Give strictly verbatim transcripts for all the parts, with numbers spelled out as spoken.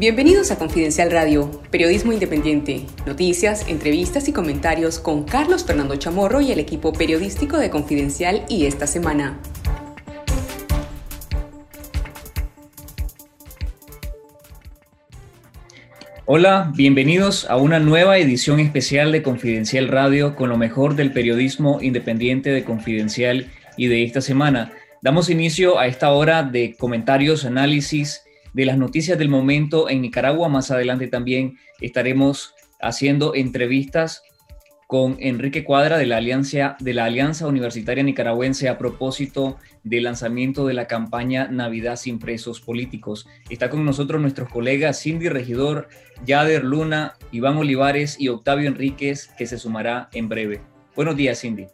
Bienvenidos a Confidencial Radio, periodismo independiente, noticias, entrevistas y comentarios con Carlos Fernando Chamorro y el equipo periodístico de Confidencial y esta semana. Hola, bienvenidos a una nueva edición especial de Confidencial Radio con lo mejor del periodismo independiente de Confidencial y de esta semana. Damos inicio a esta hora de comentarios, análisis de las noticias del momento en Nicaragua. Más adelante también estaremos haciendo entrevistas con Enrique Cuadra de la Alianza, de la Alianza Universitaria Nicaragüense a propósito del lanzamiento de la campaña Navidad sin Presos Políticos. Está con nosotros nuestros colegas Cindy Regidor, Yader Luna, Iván Olivares y Octavio Enríquez, que se sumará en breve. Buenos días, Cindy.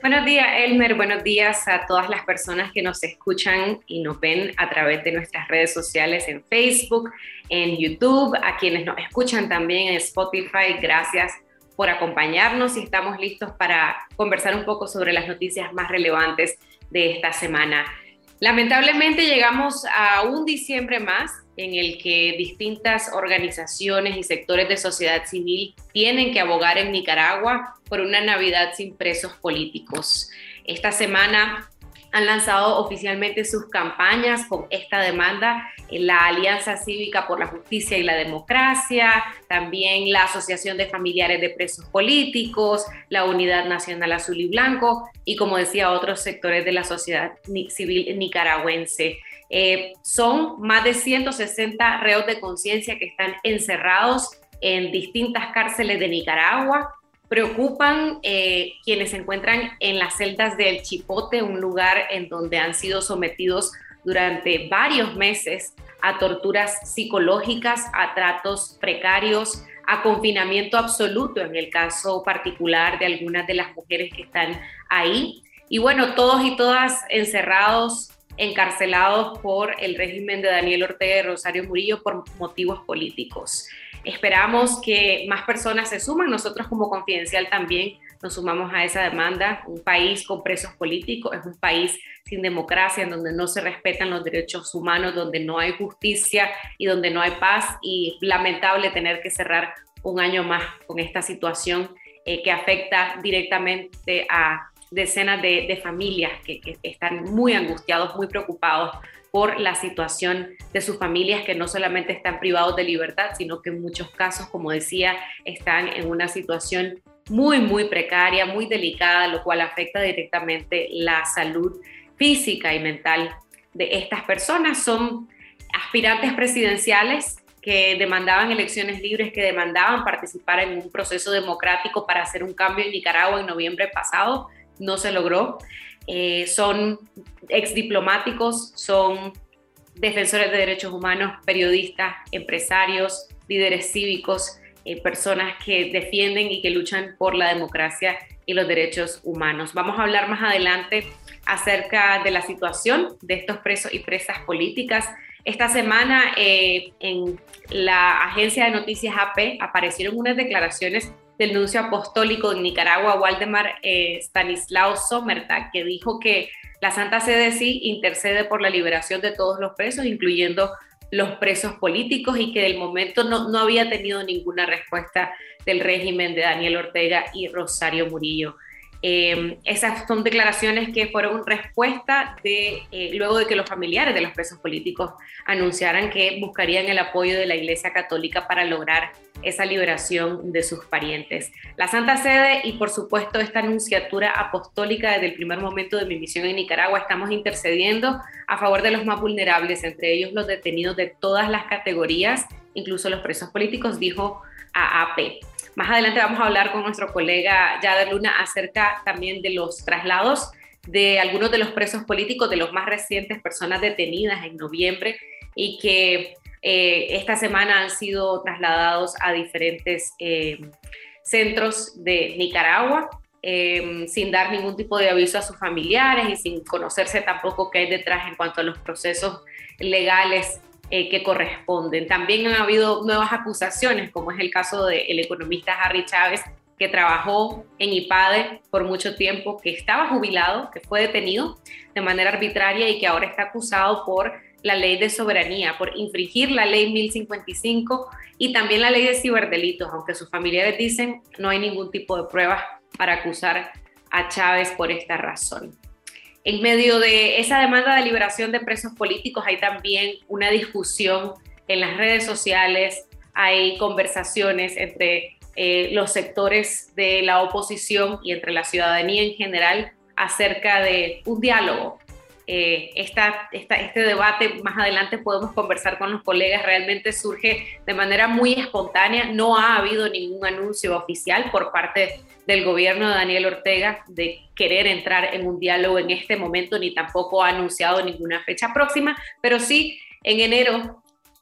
Buenos días, Elmer. Buenos días a todas las personas que nos escuchan y nos ven a través de nuestras redes sociales en Facebook, en YouTube, a quienes nos escuchan también en Spotify. Gracias por acompañarnos y estamos listos para conversar un poco sobre las noticias más relevantes de esta semana. Lamentablemente llegamos a un diciembre más en el que distintas organizaciones y sectores de sociedad civil tienen que abogar en Nicaragua por una Navidad sin presos políticos. Esta semana han lanzado oficialmente sus campañas con esta demanda, la Alianza Cívica por la Justicia y la Democracia, también la Asociación de Familiares de Presos Políticos, la Unidad Nacional Azul y Blanco y, como decía, otros sectores de la sociedad civil nicaragüense. Eh, son más de ciento sesenta reos de conciencia que están encerrados en distintas cárceles de Nicaragua. Preocupan eh, quienes se encuentran en las celdas del Chipote, un lugar en donde han sido sometidos durante varios meses a torturas psicológicas, a tratos precarios, a confinamiento absoluto en el caso particular de algunas de las mujeres que están ahí. Y bueno, todos y todas encerrados, encarcelados por el régimen de Daniel Ortega y Rosario Murillo por motivos políticos. Esperamos que más personas se sumen. Nosotros como Confidencial también nos sumamos a esa demanda. Un país con presos políticos es un país sin democracia, en donde no se respetan los derechos humanos, donde no hay justicia y donde no hay paz. Y lamentable tener que cerrar un año más con esta situación eh, que afecta directamente a decenas de, de familias que, que están muy angustiados, muy preocupados por la situación de sus familias, que no solamente están privados de libertad, sino que en muchos casos, como decía, están en una situación muy, muy precaria, muy delicada, lo cual afecta directamente la salud física y mental de estas personas. Son aspirantes presidenciales que demandaban elecciones libres, que demandaban participar en un proceso democrático para hacer un cambio en Nicaragua en noviembre pasado. No se logró. Eh, son exdiplomáticos, son defensores de derechos humanos, periodistas, empresarios, líderes cívicos, eh, personas que defienden y que luchan por la democracia y los derechos humanos. Vamos a hablar más adelante acerca de la situación de estos presos y presas políticas. Esta semana eh, en la agencia de noticias A P aparecieron unas declaraciones del nuncio apostólico en Nicaragua, Waldemar eh, Stanislao Sommertag, que dijo que la Santa Sede sí intercede por la liberación de todos los presos, incluyendo los presos políticos, y que del momento no, no había tenido ninguna respuesta del régimen de Daniel Ortega y Rosario Murillo. Eh, esas son declaraciones que fueron respuesta de, eh, luego de que los familiares de los presos políticos anunciaran que buscarían el apoyo de la Iglesia Católica para lograr esa liberación de sus parientes. La Santa Sede y, por supuesto, esta nunciatura apostólica desde el primer momento de mi misión en Nicaragua estamos intercediendo a favor de los más vulnerables, entre ellos los detenidos de todas las categorías, incluso los presos políticos, dijo a A P. Más adelante vamos a hablar con nuestro colega Yader Luna acerca también de los traslados de algunos de los presos políticos, de los más recientes, personas detenidas en noviembre y que eh, esta semana han sido trasladados a diferentes eh, centros de Nicaragua eh, sin dar ningún tipo de aviso a sus familiares y sin conocerse tampoco qué hay detrás en cuanto a los procesos legales Eh, que corresponden. También han habido nuevas acusaciones, como es el caso del economista Harry Chávez, que trabajó en IPADE por mucho tiempo, que estaba jubilado, que fue detenido de manera arbitraria y que ahora está acusado por la ley de soberanía, por infringir la ley mil cincuenta y cinco y también la ley de ciberdelitos, aunque sus familiares dicen no hay ningún tipo de pruebas para acusar a Chávez por esta razón. En medio de esa demanda de liberación de presos políticos hay también una discusión en las redes sociales, hay conversaciones entre eh, los sectores de la oposición y entre la ciudadanía en general acerca de un diálogo. Eh, esta, esta, este debate más adelante podemos conversar con los colegas, realmente surge de manera muy espontánea, no ha habido ningún anuncio oficial por parte del gobierno de Daniel Ortega de querer entrar en un diálogo en este momento, ni tampoco ha anunciado ninguna fecha próxima, pero sí en enero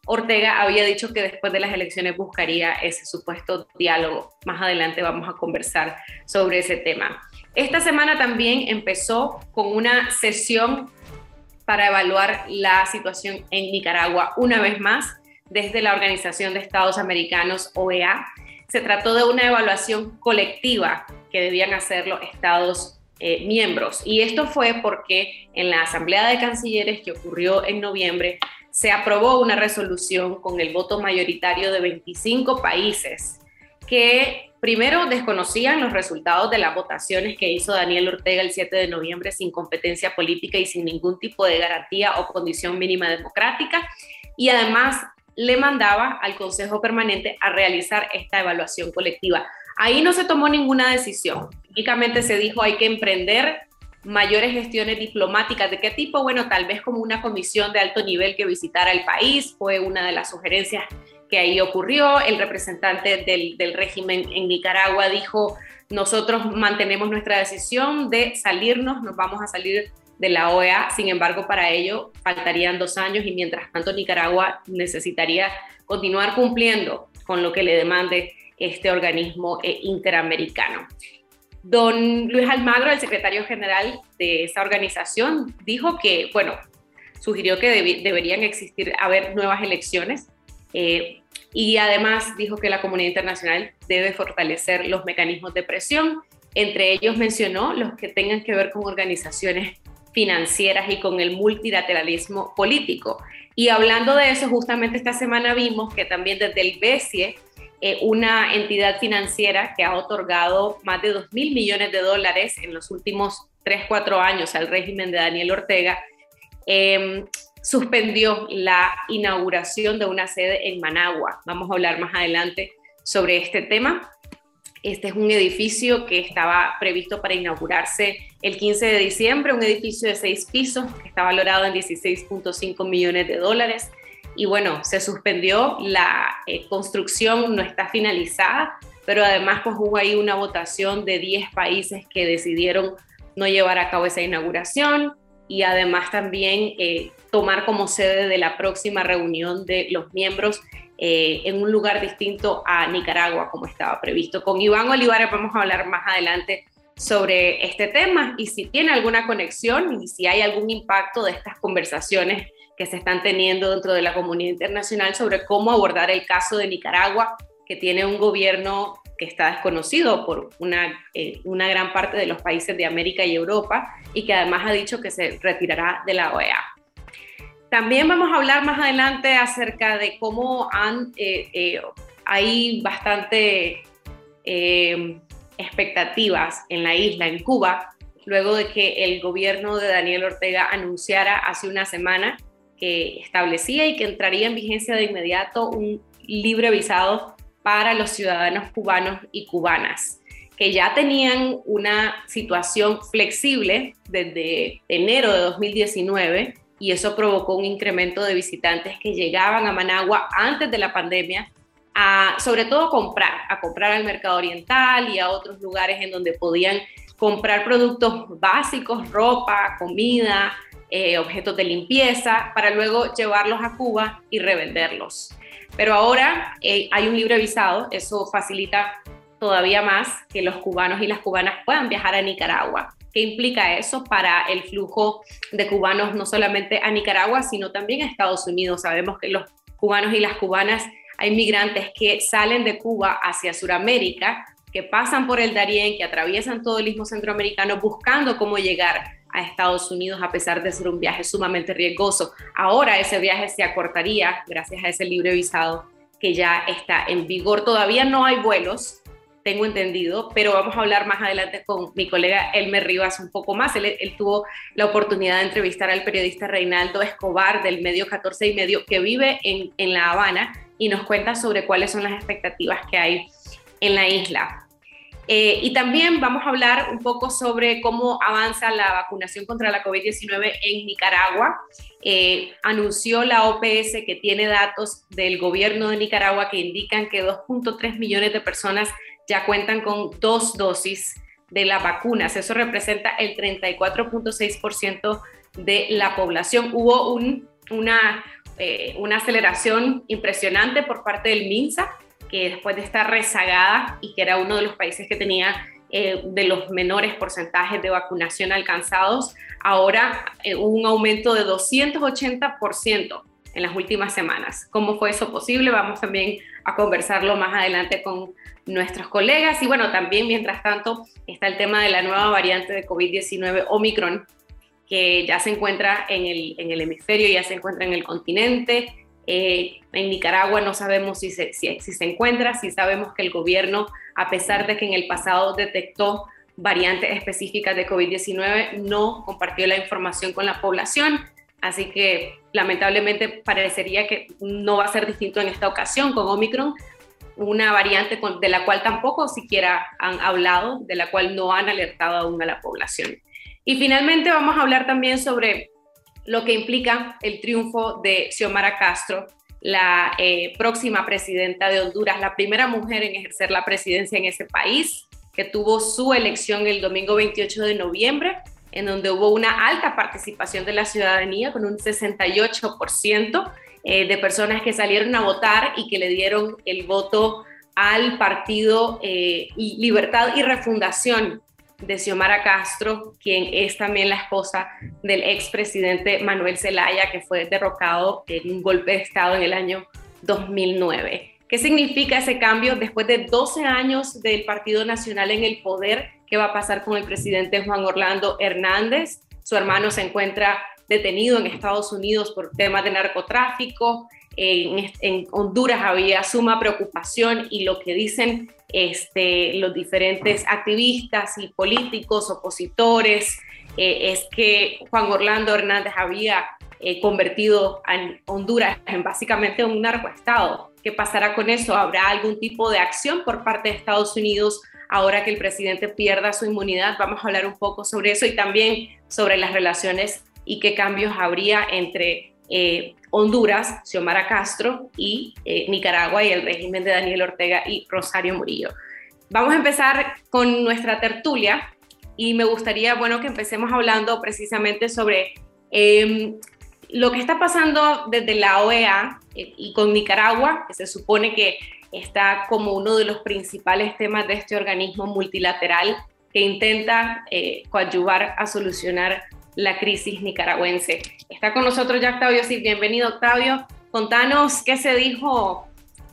Ortega había dicho que después de las elecciones buscaría ese supuesto diálogo. Más adelante vamos a conversar sobre ese tema. Esta semana también empezó con una sesión para evaluar la situación en Nicaragua, una vez más, desde la Organización de Estados Americanos, O E A. Se trató de una evaluación colectiva que debían hacer los estados eh, miembros. Y esto fue porque en la Asamblea de Cancilleres que ocurrió en noviembre, se aprobó una resolución con el voto mayoritario de veinticinco países que primero desconocían los resultados de las votaciones que hizo Daniel Ortega el siete de noviembre sin competencia política y sin ningún tipo de garantía o condición mínima democrática, y además le mandaba al Consejo Permanente a realizar esta evaluación colectiva. Ahí no se tomó ninguna decisión, únicamente se dijo hay que emprender mayores gestiones diplomáticas. ¿De qué tipo? Bueno, tal vez como una comisión de alto nivel que visitara el país, fue una de las sugerencias que ahí ocurrió. El representante del, del régimen en Nicaragua dijo, nosotros mantenemos nuestra decisión de salirnos, nos vamos a salir de la O E A, sin embargo, para ello faltarían dos años y mientras tanto Nicaragua necesitaría continuar cumpliendo con lo que le demande este organismo interamericano. Don Luis Almagro, el secretario general de esa organización, dijo que, bueno, sugirió que deb- deberían existir, haber nuevas elecciones eh, y además dijo que la comunidad internacional debe fortalecer los mecanismos de presión, entre ellos mencionó los que tengan que ver con organizaciones financieras y con el multilateralismo político. Y hablando de eso, justamente esta semana vimos que también desde el B C E, Eh, una entidad financiera que ha otorgado más de dos mil millones de dólares en los últimos tres, cuatro años al régimen de Daniel Ortega, eh, suspendió la inauguración de una sede en Managua. Vamos a hablar más adelante sobre este tema. Este es un edificio que estaba previsto para inaugurarse el quince de diciembre, un edificio de seis pisos que está valorado en dieciséis punto cinco millones de dólares. Y bueno, se suspendió, la eh, construcción no está finalizada, pero además pues hubo ahí una votación de diez países que decidieron no llevar a cabo esa inauguración y además también eh, tomar como sede de la próxima reunión de los miembros eh, en un lugar distinto a Nicaragua, como estaba previsto. Con Iván Olivares vamos a hablar más adelante sobre este tema y si tiene alguna conexión y si hay algún impacto de estas conversaciones que se están teniendo dentro de la comunidad internacional sobre cómo abordar el caso de Nicaragua, que tiene un gobierno que está desconocido por una, eh, una gran parte de los países de América y Europa y que además ha dicho que se retirará de la O E A. También vamos a hablar más adelante acerca de cómo han, eh, eh, hay bastante eh, expectativas en la isla, en Cuba, luego de que el gobierno de Daniel Ortega anunciara hace una semana que establecía y que entraría en vigencia de inmediato un libre visado para los ciudadanos cubanos y cubanas, que ya tenían una situación flexible desde enero de dos mil diecinueve y eso provocó un incremento de visitantes que llegaban a Managua antes de la pandemia, a, sobre todo a comprar, a comprar al mercado oriental y a otros lugares en donde podían comprar productos básicos, ropa, comida, Eh, objetos de limpieza, para luego llevarlos a Cuba y revenderlos. Pero ahora eh, hay un libre visado, eso facilita todavía más que los cubanos y las cubanas puedan viajar a Nicaragua. ¿Qué implica eso para el flujo de cubanos no solamente a Nicaragua, sino también a Estados Unidos? Sabemos que los cubanos y las cubanas, hay migrantes que salen de Cuba hacia Sudamérica, que pasan por el Darién, que atraviesan todo el istmo centroamericano buscando cómo llegar a Estados Unidos, a pesar de ser un viaje sumamente riesgoso. Ahora ese viaje se acortaría gracias a ese libre visado que ya está en vigor. Todavía no hay vuelos, tengo entendido, pero vamos a hablar más adelante con mi colega Elmer Rivas un poco más. Él, él tuvo la oportunidad de entrevistar al periodista Reinaldo Escobar del medio catorce y medio, que vive en, en La Habana, y nos cuenta sobre cuáles son las expectativas que hay en la isla. Eh, y también vamos a hablar un poco sobre cómo avanza la vacunación contra la COVID diecinueve en Nicaragua. Eh, anunció la O P S que tiene datos del gobierno de Nicaragua que indican que dos punto tres millones de personas ya cuentan con dos dosis de las vacunas. Eso representa el treinta y cuatro punto seis por ciento de la población. Hubo un, una, eh, una aceleración impresionante por parte del MINSA, que después de estar rezagada y que era uno de los países que tenía eh, de los menores porcentajes de vacunación alcanzados, ahora eh, hubo un aumento de doscientos ochenta por ciento en las últimas semanas. ¿Cómo fue eso posible? Vamos también a conversarlo más adelante con nuestros colegas. Y bueno, también mientras tanto está el tema de la nueva variante de COVID diecinueve, Omicron, que ya se encuentra en el, en el hemisferio, ya se encuentra en el continente. Eh, en Nicaragua no sabemos si se, si, si se encuentra, sí sabemos que el gobierno, a pesar de que en el pasado detectó variantes específicas de COVID diecinueve, no compartió la información con la población, así que lamentablemente parecería que no va a ser distinto en esta ocasión con Omicron, una variante con, de la cual tampoco siquiera han hablado, de la cual no han alertado aún a la población. Y finalmente vamos a hablar también sobre lo que implica el triunfo de Xiomara Castro, la eh, próxima presidenta de Honduras, la primera mujer en ejercer la presidencia en ese país, que tuvo su elección el domingo veintiocho de noviembre, en donde hubo una alta participación de la ciudadanía con un sesenta y ocho por ciento eh, de personas que salieron a votar y que le dieron el voto al partido eh, Libertad y Refundación de Xiomara Castro, quien es también la esposa del expresidente Manuel Zelaya, que fue derrocado en un golpe de Estado en el año dos mil nueve. ¿Qué significa ese cambio después de doce años del Partido Nacional en el poder? ¿Qué va a pasar con el presidente Juan Orlando Hernández? Su hermano se encuentra detenido en Estados Unidos por temas de narcotráfico. En, en Honduras había suma preocupación y lo que dicen Este, los diferentes activistas y políticos, opositores, eh, es que Juan Orlando Hernández había eh, convertido a Honduras en básicamente un narcoestado. ¿Qué pasará con eso? ¿Habrá algún tipo de acción por parte de Estados Unidos ahora que el presidente pierda su inmunidad? Vamos a hablar un poco sobre eso y también sobre las relaciones y qué cambios habría entre eh, Honduras, Xiomara Castro y eh, Nicaragua y el régimen de Daniel Ortega y Rosario Murillo. Vamos a empezar con nuestra tertulia y me gustaría, bueno, que empecemos hablando precisamente sobre eh, lo que está pasando desde la O E A eh, y con Nicaragua, que se supone que está como uno de los principales temas de este organismo multilateral que intenta eh, coadyuvar a solucionar la crisis nicaragüense. Está con nosotros ya Octavio. Sí, bienvenido Octavio. Contanos qué se dijo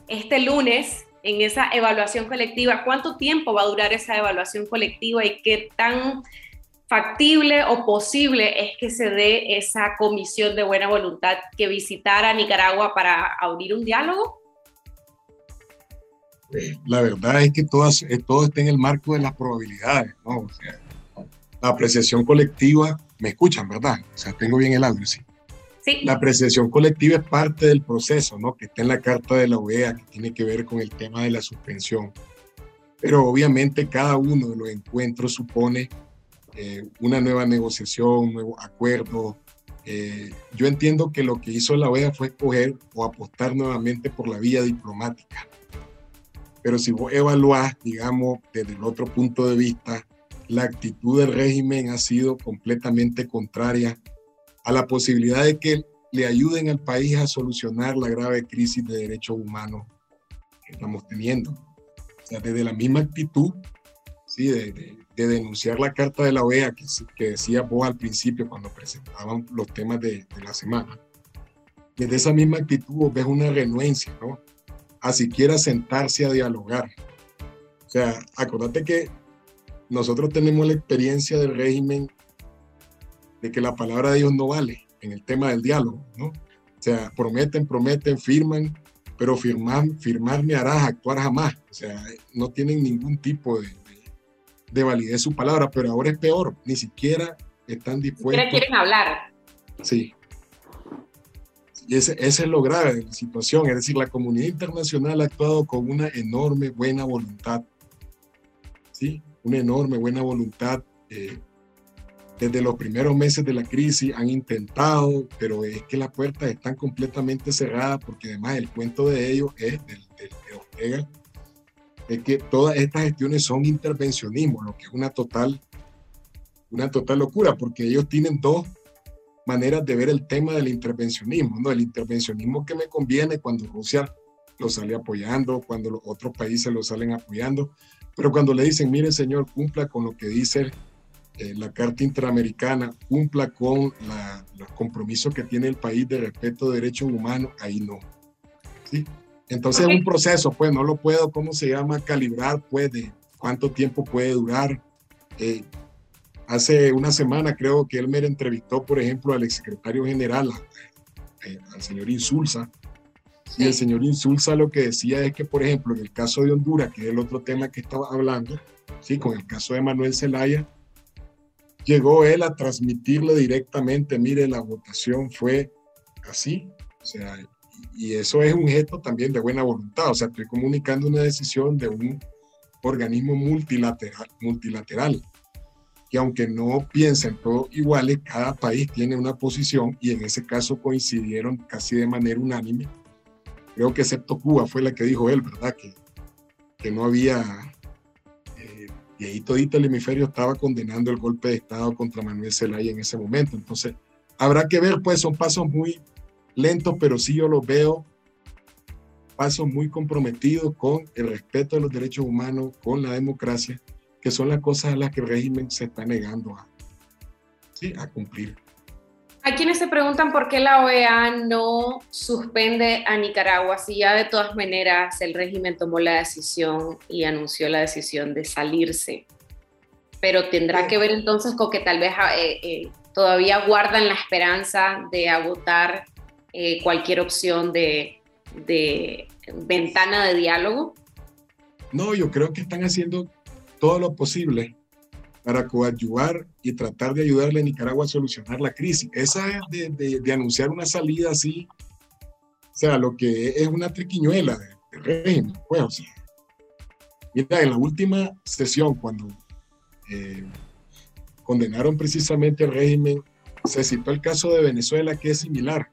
este lunes en esa evaluación colectiva. ¿Cuánto tiempo va a durar esa evaluación colectiva y qué tan factible o posible es que se dé esa comisión de buena voluntad que visitara Nicaragua para abrir un diálogo? La verdad es que todas, todo está en el marco de las probabilidades, ¿no? O sea, la apreciación colectiva, me escuchan, ¿verdad? O sea, tengo bien el audio, sí. Sí. La apreciación colectiva es parte del proceso, ¿no? Que está en la Carta de la O E A, que tiene que ver con el tema de la suspensión. Pero obviamente cada uno de los encuentros supone eh, una nueva negociación, un nuevo acuerdo. Eh, yo entiendo que lo que hizo la O E A fue escoger o apostar nuevamente por la vía diplomática. Pero si vos evaluás, digamos, desde el otro punto de vista, la actitud del régimen ha sido completamente contraria a la posibilidad de que le ayuden al país a solucionar la grave crisis de derechos humanos que estamos teniendo. O sea, desde la misma actitud, ¿sí? de, de, de denunciar la Carta de la O E A que, que decía vos al principio cuando presentaban los temas de, de la semana. Desde esa misma actitud ves una renuencia, ¿no? A siquiera sentarse a dialogar. O sea, acordate que nosotros tenemos la experiencia del régimen de que la palabra de ellos no vale en el tema del diálogo, ¿no? O sea, prometen, prometen, firman, pero firmar, firmar me harás actuar jamás. O sea, no tienen ningún tipo de, de, de validez su palabra, pero ahora es peor, ni siquiera están dispuestos. Ni siquiera quieren hablar. Sí. Y ese, ese es lo grave de la situación, es decir, la comunidad internacional ha actuado con una enorme buena voluntad, ¿sí? Una enorme buena voluntad. Eh, desde los primeros meses de la crisis han intentado, pero es que las puertas están completamente cerradas, porque además el cuento de ellos es, del, del, de Ortega, es que todas estas gestiones son intervencionismo, lo que es una total, una total locura, porque ellos tienen dos maneras de ver el tema del intervencionismo, ¿no? El intervencionismo que me conviene cuando Rusia lo sale apoyando, cuando los otros países lo salen apoyando, pero cuando le dicen, mire señor, cumpla con lo que dice eh, la Carta Interamericana, cumpla con la, los compromisos que tiene el país de respeto de derechos humanos, ahí no, ¿sí? Entonces okay. Es un proceso, pues no lo puedo, ¿cómo se llama? Calibrar, pues, de cuánto tiempo puede durar. eh, Hace una semana creo que Elmer entrevistó, por ejemplo, al exsecretario general, al señor Insulza, sí. Y el señor Insulza lo que decía es que, por ejemplo, en el caso de Honduras, que es el otro tema que estaba hablando, ¿sí? Con el caso de Manuel Zelaya, llegó él a transmitirle directamente, mire, la votación fue así, o sea, y eso es un gesto también de buena voluntad, o sea, estoy comunicando una decisión de un organismo multilateral, multilateral. Que aunque no piensen todos iguales, cada país tiene una posición y en ese caso coincidieron casi de manera unánime. Creo que excepto Cuba fue la que dijo él, ¿verdad? Que, que no había... Eh, y ahí todito el hemisferio estaba condenando el golpe de Estado contra Manuel Zelaya en ese momento. Entonces, habrá que ver, pues son pasos muy lentos, pero sí yo los veo pasos muy comprometidos con el respeto de los derechos humanos, con la democracia, que son las cosas a las que el régimen se está negando a, ¿sí? a cumplir. Hay quienes se preguntan por qué la O E A no suspende a Nicaragua si ya de todas maneras el régimen tomó la decisión y anunció la decisión de salirse. Pero tendrá sí. que ver entonces con que tal vez eh, eh, todavía guardan la esperanza de agotar eh, cualquier opción de, de ventana de diálogo. No, yo creo que están haciendo todo lo posible para coadyuvar y tratar de ayudarle a Nicaragua a solucionar la crisis. Esa de, de, de anunciar una salida así, o sea, lo que es una triquiñuela de, de régimen, pues, o sea, mira, en la última sesión, cuando eh, condenaron precisamente el régimen, se citó el caso de Venezuela, que es similar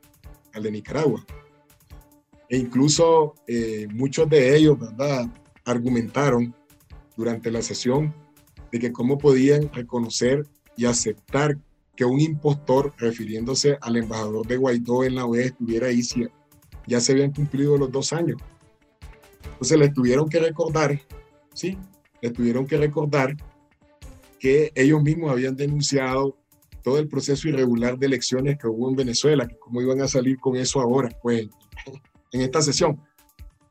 al de Nicaragua, e incluso eh, muchos de ellos, ¿verdad?, argumentaron durante la sesión, de que cómo podían reconocer y aceptar que un impostor, refiriéndose al embajador de Guaidó en la O E A, estuviera ahí si ya se habían cumplido los dos años. Entonces les tuvieron que recordar, ¿sí? Les tuvieron que recordar que ellos mismos habían denunciado todo el proceso irregular de elecciones que hubo en Venezuela, que cómo iban a salir con eso ahora, pues, en esta sesión.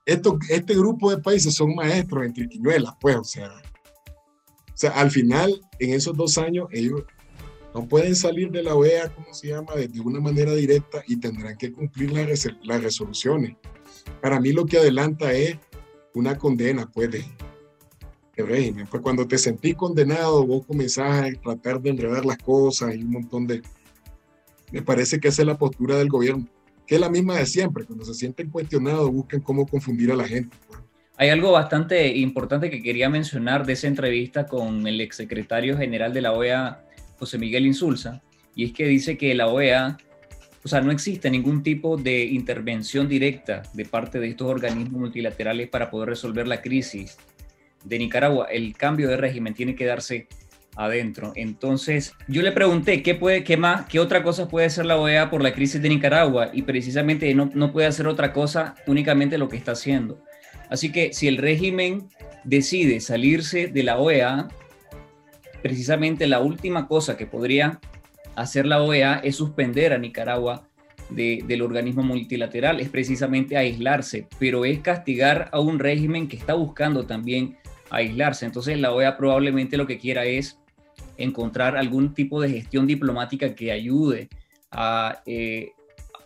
Esto, este grupo de países son maestros en triquiñuelas, pues, o sea, o sea, al final, en esos dos años, ellos no pueden salir de la O E A, ¿cómo se llama?, de, de una manera directa y tendrán que cumplir la res, las resoluciones. Para mí lo que adelanta es una condena, pues, de, de régimen. Pues cuando te sentís condenado, vos comenzás a tratar de enredar las cosas y un montón de... Me parece que esa es la postura del gobierno, que es la misma de siempre, cuando se sienten cuestionados buscan cómo confundir a la gente. Hay algo bastante importante que quería mencionar de esa entrevista con el exsecretario general de la O E A, José Miguel Insulza, y es que dice que la O E A, o sea, no existe ningún tipo de intervención directa de parte de estos organismos multilaterales para poder resolver la crisis de Nicaragua. El cambio de régimen tiene que darse adentro. Entonces, yo le pregunté qué puede, qué más, qué otra cosa puede hacer la O E A por la crisis de Nicaragua y precisamente no, no puede hacer otra cosa, únicamente lo que está haciendo. Así que si el régimen decide salirse de la O E A, precisamente la última cosa que podría hacer la O E A es suspender a Nicaragua de, del organismo multilateral, es precisamente aislarse, pero es castigar a un régimen que está buscando también aislarse. Entonces la O E A probablemente lo que quiera es encontrar algún tipo de gestión diplomática que ayude a, eh,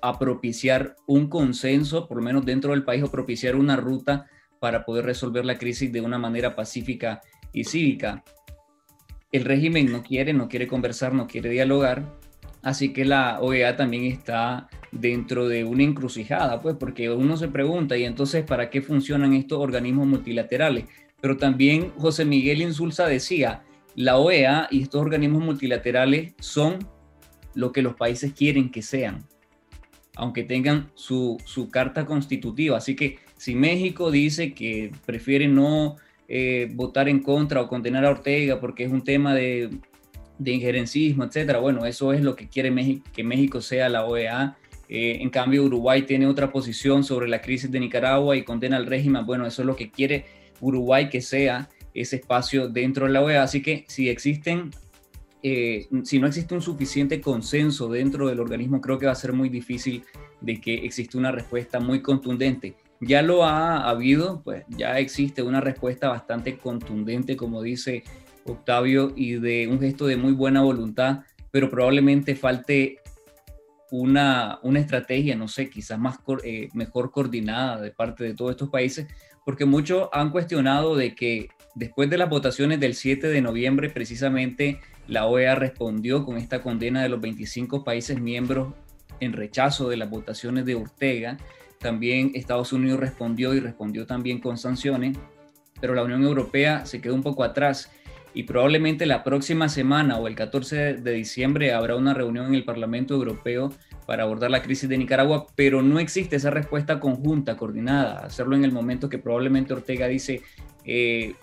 a propiciar un consenso, por lo menos dentro del país, o propiciar una ruta para poder resolver la crisis de una manera pacífica y cívica. El régimen no quiere, no quiere conversar, no quiere dialogar, así que la O E A también está dentro de una encrucijada, pues, porque uno se pregunta, ¿y entonces para qué funcionan estos organismos multilaterales? Pero también José Miguel Insulza decía, la O E A y estos organismos multilaterales son lo que los países quieren que sean, aunque tengan su, su carta constitutiva. Así que si México dice que prefiere no eh, votar en contra o condenar a Ortega porque es un tema de, de injerencismo, etcétera, bueno, eso es lo que quiere México, que México sea la O E A. Eh, en cambio, Uruguay tiene otra posición sobre la crisis de Nicaragua y condena al régimen. Bueno, eso es lo que quiere Uruguay que sea ese espacio dentro de la O E A. Así que si existen, eh, si no existe un suficiente consenso dentro del organismo, creo que va a ser muy difícil de que exista una respuesta muy contundente. Ya lo ha habido, pues ya existe una respuesta bastante contundente, como dice Octavio, y de un gesto de muy buena voluntad, pero probablemente falte Una, una estrategia, no sé, quizás más, eh, mejor coordinada de parte de todos estos países, porque muchos han cuestionado de que después de las votaciones del siete de noviembre, precisamente la O E A respondió con esta condena de los veinticinco países miembros en rechazo de las votaciones de Ortega. También Estados Unidos respondió y respondió también con sanciones, pero la Unión Europea se quedó un poco atrás. Y probablemente la próxima semana o el catorce de diciembre habrá una reunión en el Parlamento Europeo para abordar la crisis de Nicaragua, pero no existe esa respuesta conjunta, coordinada. Hacerlo en el momento que probablemente Ortega dice, eh,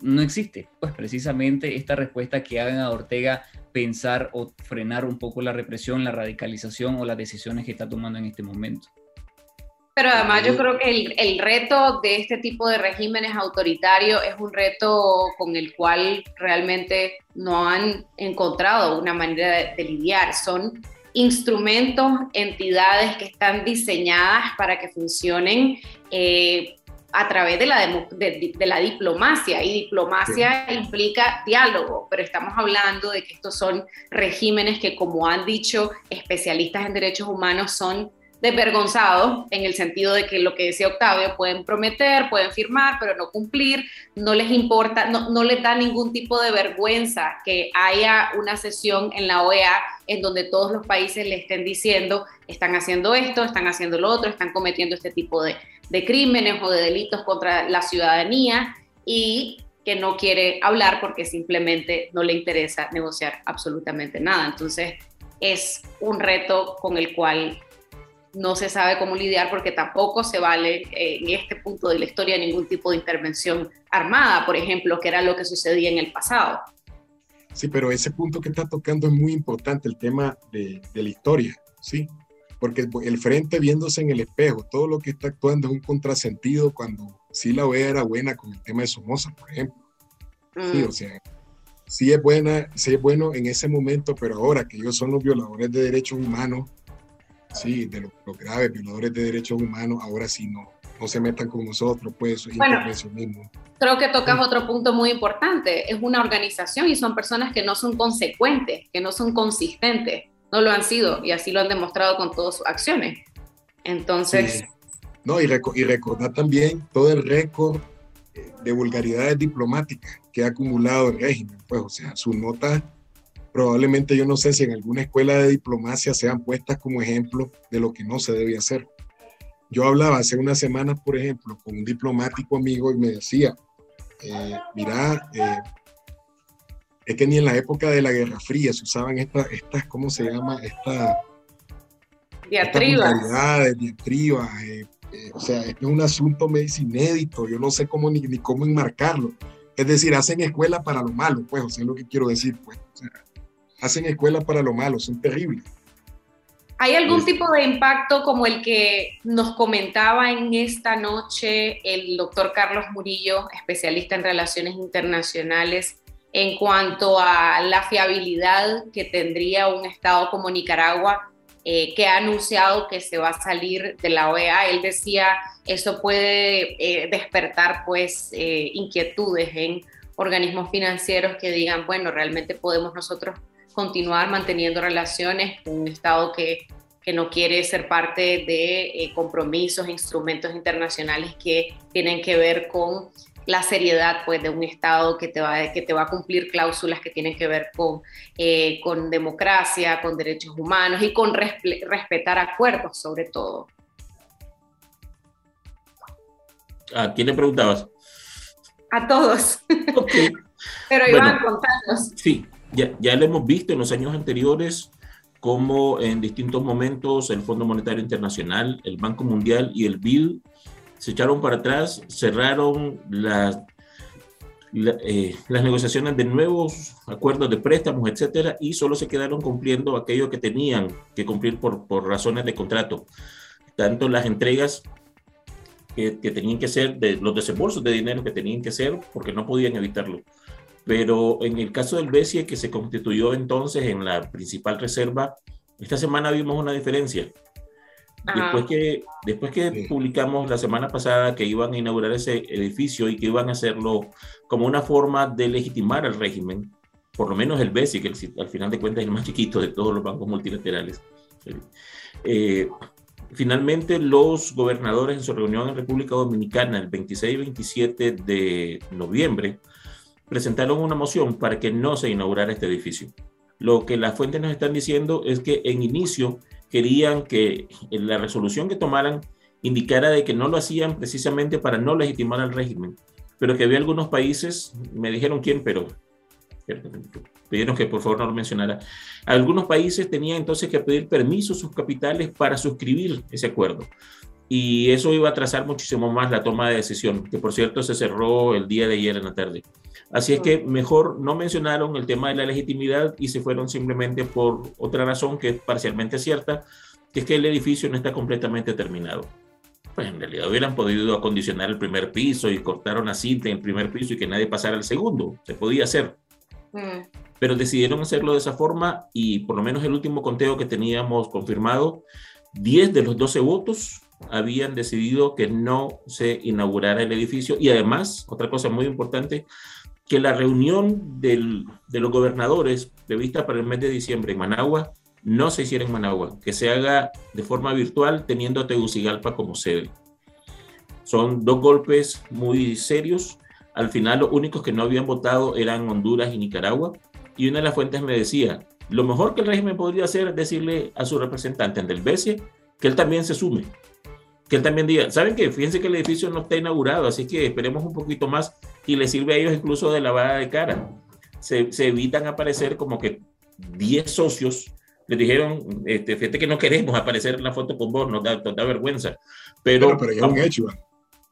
no existe. Pues precisamente esta respuesta que hagan a Ortega pensar o frenar un poco la represión, la radicalización o las decisiones que está tomando en este momento. Pero además yo creo que el, el reto de este tipo de regímenes autoritarios es un reto con el cual realmente no han encontrado una manera de, de lidiar. Son instrumentos, entidades que están diseñadas para que funcionen eh, a través de la, de, de, de la diplomacia, y diplomacia sí implica diálogo, pero estamos hablando de que estos son regímenes que, como han dicho especialistas en derechos humanos, son desvergonzados, en el sentido de que, lo que decía Octavio, pueden prometer, pueden firmar, pero no cumplir, no les importa, no, no les da ningún tipo de vergüenza que haya una sesión en la O E A en donde todos los países le estén diciendo, están haciendo esto, están haciendo lo otro, están cometiendo este tipo de, de crímenes o de delitos contra la ciudadanía, y que no quiere hablar porque simplemente no le interesa negociar absolutamente nada. Entonces es un reto con el cual no se sabe cómo lidiar, porque tampoco se vale eh, en este punto de la historia ningún tipo de intervención armada, por ejemplo, que era lo que sucedía en el pasado. Sí, pero ese punto que está tocando es muy importante, el tema de, de la historia, ¿sí? Porque el frente viéndose en el espejo, todo lo que está actuando es un contrasentido, cuando sí la O E A era buena con el tema de Somoza, por ejemplo. Mm. Sí, o sea, sí es buena, sí es bueno en ese momento, pero ahora que ellos son los violadores de derechos humanos, sí, de los, los graves violadores de derechos humanos, ahora sí no, no se metan con nosotros, pues eso es bueno, intervencionismo. Creo que tocas otro punto muy importante, es una organización y son personas que no son consecuentes, que no son consistentes, no lo han sido y así lo han demostrado con todas sus acciones. Entonces... Sí. No, y, reco- y recordar también todo el récord de vulgaridades diplomáticas que ha acumulado el régimen, pues, o sea, sus notas... Probablemente, yo no sé si en alguna escuela de diplomacia sean puestas como ejemplo de lo que no se debe hacer. Yo hablaba hace unas semanas, por ejemplo, con un diplomático amigo y me decía, eh, mira, eh, es que ni en la época de la Guerra Fría se usaban estas, estas ¿cómo se llama? Esta, diatribas. Estas diatribas. Eh, eh, o sea, este es un asunto inédito, yo no sé cómo ni, ni cómo enmarcarlo. Es decir, hacen escuela para lo malo, pues, o sea, es lo que quiero decir, pues. O sea, hacen escuela para lo malo, son terribles. ¿Hay algún tipo de impacto como el que nos comentaba en esta noche el doctor Carlos Murillo, especialista en relaciones internacionales, en cuanto a la fiabilidad que tendría un estado como Nicaragua, eh, que ha anunciado que se va a salir de la O E A? Él decía, eso puede eh, despertar pues eh, inquietudes en organismos financieros que digan, bueno, realmente podemos nosotros continuar manteniendo relaciones con un Estado que, que no quiere ser parte de eh, compromisos, instrumentos internacionales que tienen que ver con la seriedad, pues, de un Estado que te va, que te va a cumplir cláusulas que tienen que ver con, eh, con democracia, con derechos humanos y con resp- respetar acuerdos, sobre todo. ¿A quién le preguntabas? A todos. Okay. Pero Iván, bueno, contanos. Sí, ya, ya lo hemos visto en los años anteriores, cómo en distintos momentos el Fondo Monetario Internacional, el Banco Mundial y el B I D se echaron para atrás, cerraron las, la, eh, las negociaciones de nuevos acuerdos de préstamos, etcétera, y solo se quedaron cumpliendo aquello que tenían que cumplir por, por razones de contrato. Tanto las entregas que, que tenían que hacer, de, los desembolsos de dinero que tenían que hacer, porque no podían evitarlo. Pero en el caso del B C E, que se constituyó entonces en la principal reserva, esta semana vimos una diferencia. Después que, después que sí. publicamos la semana pasada que iban a inaugurar ese edificio y que iban a hacerlo como una forma de legitimar al régimen, por lo menos el B C E, que el, al final de cuentas es el más chiquito de todos los bancos multilaterales. Eh, finalmente, los gobernadores en su reunión en República Dominicana el veintiséis y veintisiete de noviembre presentaron una moción para que no se inaugurara este edificio. Lo que las fuentes nos están diciendo es que en inicio querían que la resolución que tomaran indicara de que no lo hacían precisamente para no legitimar al régimen, pero que había algunos países, me dijeron quién, pero pidieron que por favor no lo mencionara, algunos países tenían entonces que pedir permiso a sus capitales para suscribir ese acuerdo, y eso iba a atrasar muchísimo más la toma de decisión, que por cierto se cerró el día de ayer en la tarde. Así es que mejor no mencionaron el tema de la legitimidad y se fueron simplemente por otra razón que es parcialmente cierta, que es que el edificio no está completamente terminado. Pues en realidad hubieran podido acondicionar el primer piso y cortar una cinta en el primer piso y que nadie pasara al segundo, se podía hacer. Mm. Pero decidieron hacerlo de esa forma y por lo menos el último conteo que teníamos confirmado, diez de los doce votos habían decidido que no se inaugurara el edificio y además, otra cosa muy importante, que la reunión del, de los gobernadores prevista para el mes de diciembre en Managua no se hiciera en Managua, que se haga de forma virtual teniendo a Tegucigalpa como sede. Son dos golpes muy serios. Al final los únicos que no habían votado eran Honduras y Nicaragua y una de las fuentes me decía, lo mejor que el régimen podría hacer es decirle a su representante del B C E que él también se sume, que él también diga, ¿saben qué? Fíjense que el edificio no está inaugurado, así que esperemos un poquito más y les sirve a ellos incluso de lavada de cara. Se, se evitan aparecer como que diez socios les dijeron, este, fíjate que no queremos aparecer en la foto con vos, nos da, nos da vergüenza. Pero, pero, pero ya es un hecho.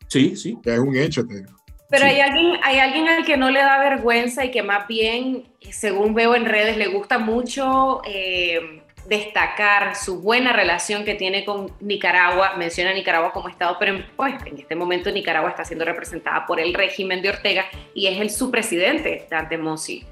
Sí, sí. Ya es un hecho. Te digo. Pero sí. hay, alguien, hay alguien al que no le da vergüenza y que más bien, según veo en redes, le gusta mucho... Eh, destacar su buena relación que tiene con Nicaragua, menciona a Nicaragua como Estado, pero pues, en este momento Nicaragua está siendo representada por el régimen de Ortega y es el su presidente, Dante Monsi.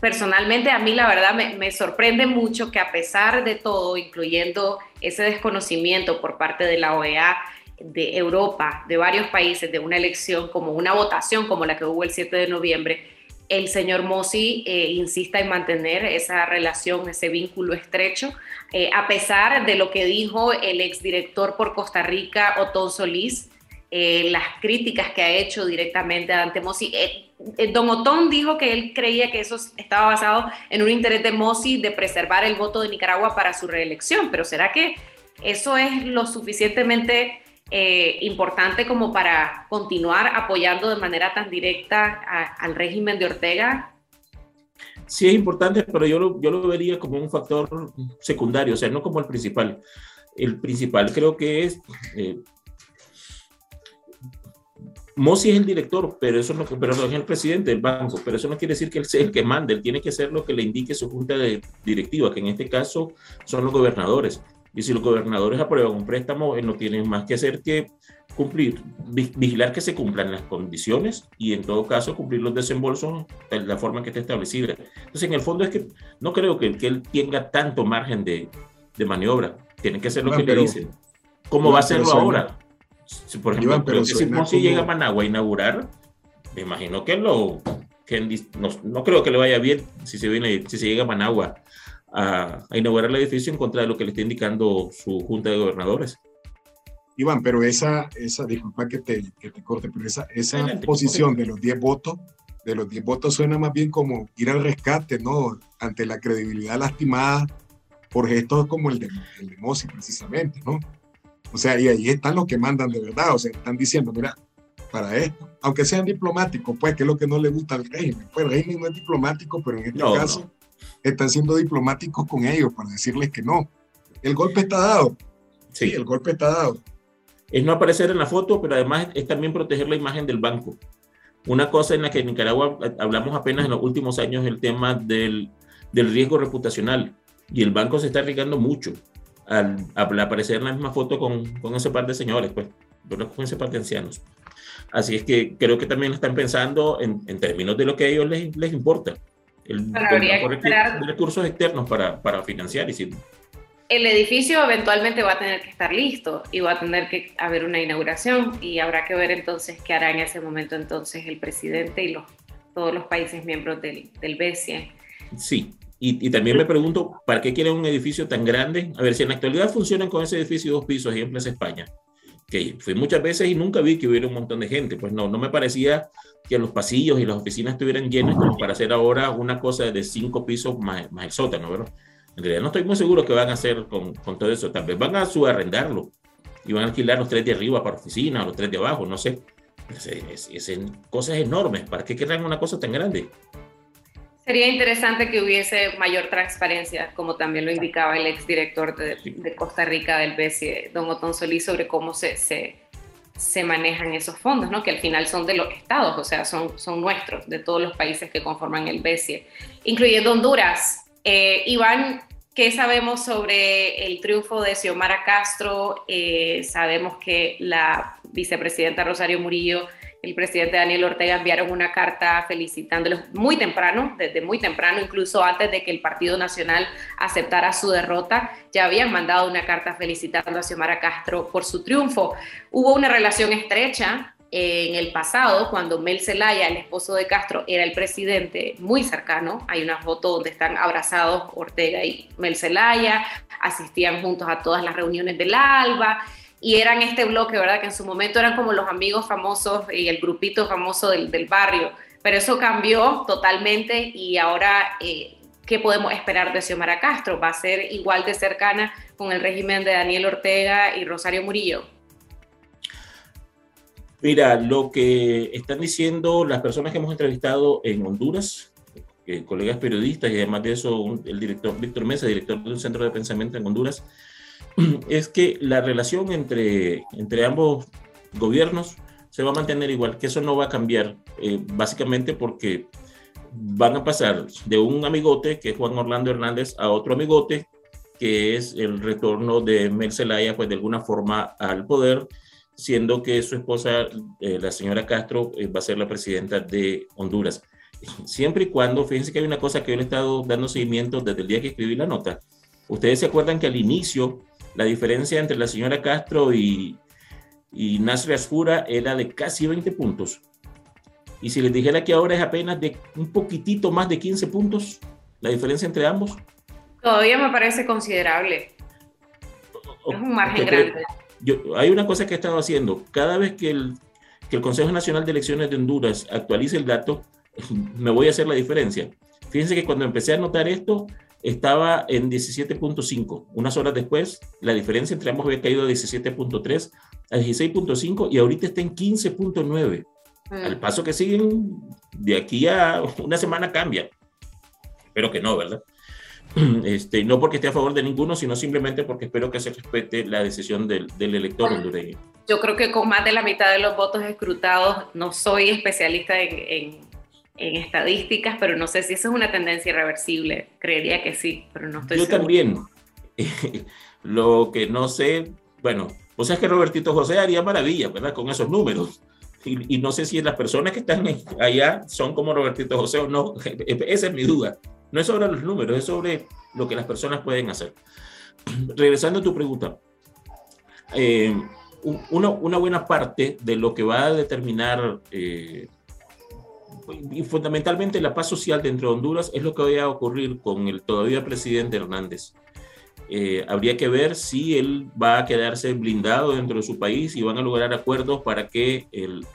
Personalmente a mí la verdad me, me sorprende mucho que a pesar de todo, incluyendo ese desconocimiento por parte de la O E A, de Europa, de varios países, de una elección como una votación como la que hubo el siete de noviembre, el señor Monsi eh, insista en mantener esa relación, ese vínculo estrecho, eh, a pesar de lo que dijo el exdirector por Costa Rica, Otón Solís, eh, las críticas que ha hecho directamente a Dante Monsi. Eh, eh, don Otón dijo que él creía que eso estaba basado en un interés de Monsi de preservar el voto de Nicaragua para su reelección, pero ¿será que eso es lo suficientemente... Eh, importante como para continuar apoyando de manera tan directa a, al régimen de Ortega? Sí es importante, pero yo lo, yo lo vería como un factor secundario, o sea, no como el principal. El principal creo que es... Eh, Monsi es el director, pero, eso no, pero no es el presidente del banco, pero eso no quiere decir que él sea el que mande, él tiene que hacer lo que le indique su junta de directiva, que en este caso son los gobernadores. Y si los gobernadores aprueban un préstamo, no tienen más que hacer que cumplir, vigilar que se cumplan las condiciones y en todo caso cumplir los desembolsos de la forma en que está establecida. Entonces, en el fondo es que no creo que, que él tenga tanto margen de, de maniobra. Tienen que hacer lo no, que pero, le dicen. ¿Cómo no, va a hacerlo ahora? Si, por ejemplo, Iván, pero creo que si Monsi llega a Managua a inaugurar, me imagino que lo, que en, no, no creo que le vaya bien si se, viene, si se llega a Managua a, a inaugurar el edificio en contra de lo que le está indicando su junta de gobernadores. Iván, pero esa, esa disculpa que te, que te corte, pero esa, esa Adelante, posición de los diez votos, de los diez votos suena más bien como ir al rescate, ¿no? Ante la credibilidad lastimada por gestos como el de, el de Mossi, precisamente, ¿no? O sea, y ahí están los que mandan de verdad, o sea, están diciendo, mira, para esto, aunque sean diplomáticos, pues, que es lo que no le gusta al régimen. Pues el régimen no es diplomático, pero en este no, caso no. Están siendo diplomáticos con ellos para decirles que no. El golpe está dado. Sí, sí, el golpe está dado. Es no aparecer en la foto, pero además es también proteger la imagen del banco. Una cosa en la que en Nicaragua hablamos apenas en los últimos años, el tema del, del riesgo reputacional. Y el banco se está arriesgando mucho al, al aparecer en la misma foto con, con ese par de señores, pues, con ese par de ancianos. Así es que creo que también están pensando en, en términos de lo que a ellos les, les importa. El, habría que esperar recursos externos para, para financiar y sin... El edificio eventualmente va a tener que estar listo y va a tener que haber una inauguración y habrá que ver entonces qué hará en ese momento entonces el presidente y los, todos los países miembros del, del B C E. Sí, y, y también me pregunto, ¿para qué quieren un edificio tan grande? A ver, si en la actualidad funcionan con ese edificio dos pisos, ejemplo es España, que fui muchas veces y nunca vi que hubiera un montón de gente, pues no, no me parecía que los pasillos y las oficinas estuvieran llenas como para hacer ahora una cosa de cinco pisos más, más el sótano, ¿verdad? En realidad no estoy muy seguro que van a hacer con, con todo eso. Tal vez van a subarrendarlo y van a alquilar los tres de arriba para oficinas, los tres de abajo, no sé. Es, es, es, cosas enormes. ¿Para qué querrán una cosa tan grande? Sería interesante que hubiese mayor transparencia, como también lo indicaba el exdirector de, sí. de Costa Rica del B C E, don Otón Solís, sobre cómo se, se, se manejan esos fondos, ¿no? Que al final son de los estados, o sea, son, son nuestros, de todos los países que conforman el B C E, incluyendo Honduras. Eh, Iván, ¿qué sabemos sobre el triunfo de Xiomara Castro? Eh, sabemos que la vicepresidenta Rosario Murillo, el presidente Daniel Ortega enviaron una carta felicitándolos muy temprano, desde muy temprano, incluso antes de que el Partido Nacional aceptara su derrota, ya habían mandado una carta felicitando a Xiomara Castro por su triunfo. Hubo una relación estrecha en el pasado, cuando Manuel Zelaya, el esposo de Castro, era el presidente, muy cercano. Hay una foto donde están abrazados Ortega y Manuel Zelaya, asistían juntos a todas las reuniones del ALBA, y eran este bloque, ¿verdad? Que en su momento eran como los amigos famosos y el grupito famoso del, del barrio, pero eso cambió totalmente y ahora, eh, ¿qué podemos esperar de Xiomara Castro? ¿Va a ser igual de cercana con el régimen de Daniel Ortega y Rosario Murillo? Mira, lo que están diciendo las personas que hemos entrevistado en Honduras, eh, colegas periodistas y además de eso un, el director Víctor Mesa, director de un centro de pensamiento en Honduras, es que la relación entre, entre ambos gobiernos se va a mantener igual, que eso no va a cambiar, eh, básicamente porque van a pasar de un amigote que es Juan Orlando Hernández a otro amigote que es el retorno de Manuel Zelaya, pues de alguna forma al poder, siendo que su esposa, eh, la señora Castro, eh, va a ser la presidenta de Honduras. Siempre y cuando, fíjense que hay una cosa que yo le he estado dando seguimiento desde el día que escribí la nota. Ustedes se acuerdan que al inicio la diferencia entre la señora Castro y, y Nasri Asfura era de casi veinte puntos. Y si les dijera que ahora es apenas de un poquitito más de quince puntos, la diferencia entre ambos. Todavía me parece considerable. Es un margen grande. Cree? Yo, hay una cosa que he estado haciendo. Cada vez que el, que el Consejo Nacional de Elecciones de Honduras actualice el dato, me voy a hacer la diferencia. Fíjense que cuando empecé a anotar esto, estaba en diecisiete punto cinco. Unas horas después, la diferencia entre ambos había caído de diecisiete punto tres a dieciséis punto cinco y ahorita está en quince punto nueve. Mm. Al paso que siguen, de aquí a una semana cambia. Espero que no, ¿verdad? Este, no porque esté a favor de ninguno, sino simplemente porque espero que se respete la decisión del, del elector hondureño. Yo creo que con más de la mitad de los votos escrutados, no soy especialista en, en, en estadísticas, pero no sé si eso es una tendencia irreversible. Creería que sí, pero no estoy Yo seguro. También. Eh, lo que no sé, bueno, o sea, es que Robertito José haría maravilla, ¿verdad? Con esos números. Y, y no sé si las personas que están allá son como Robertito José o no. Esa es mi duda. No es sobre los números, es sobre lo que las personas pueden hacer. Regresando a tu pregunta, eh, una, una buena parte de lo que va a determinar eh, y fundamentalmente la paz social dentro de Honduras es lo que va a ocurrir con el todavía presidente Hernández. Eh, habría que ver si él va a quedarse blindado dentro de su país y van a lograr acuerdos para que él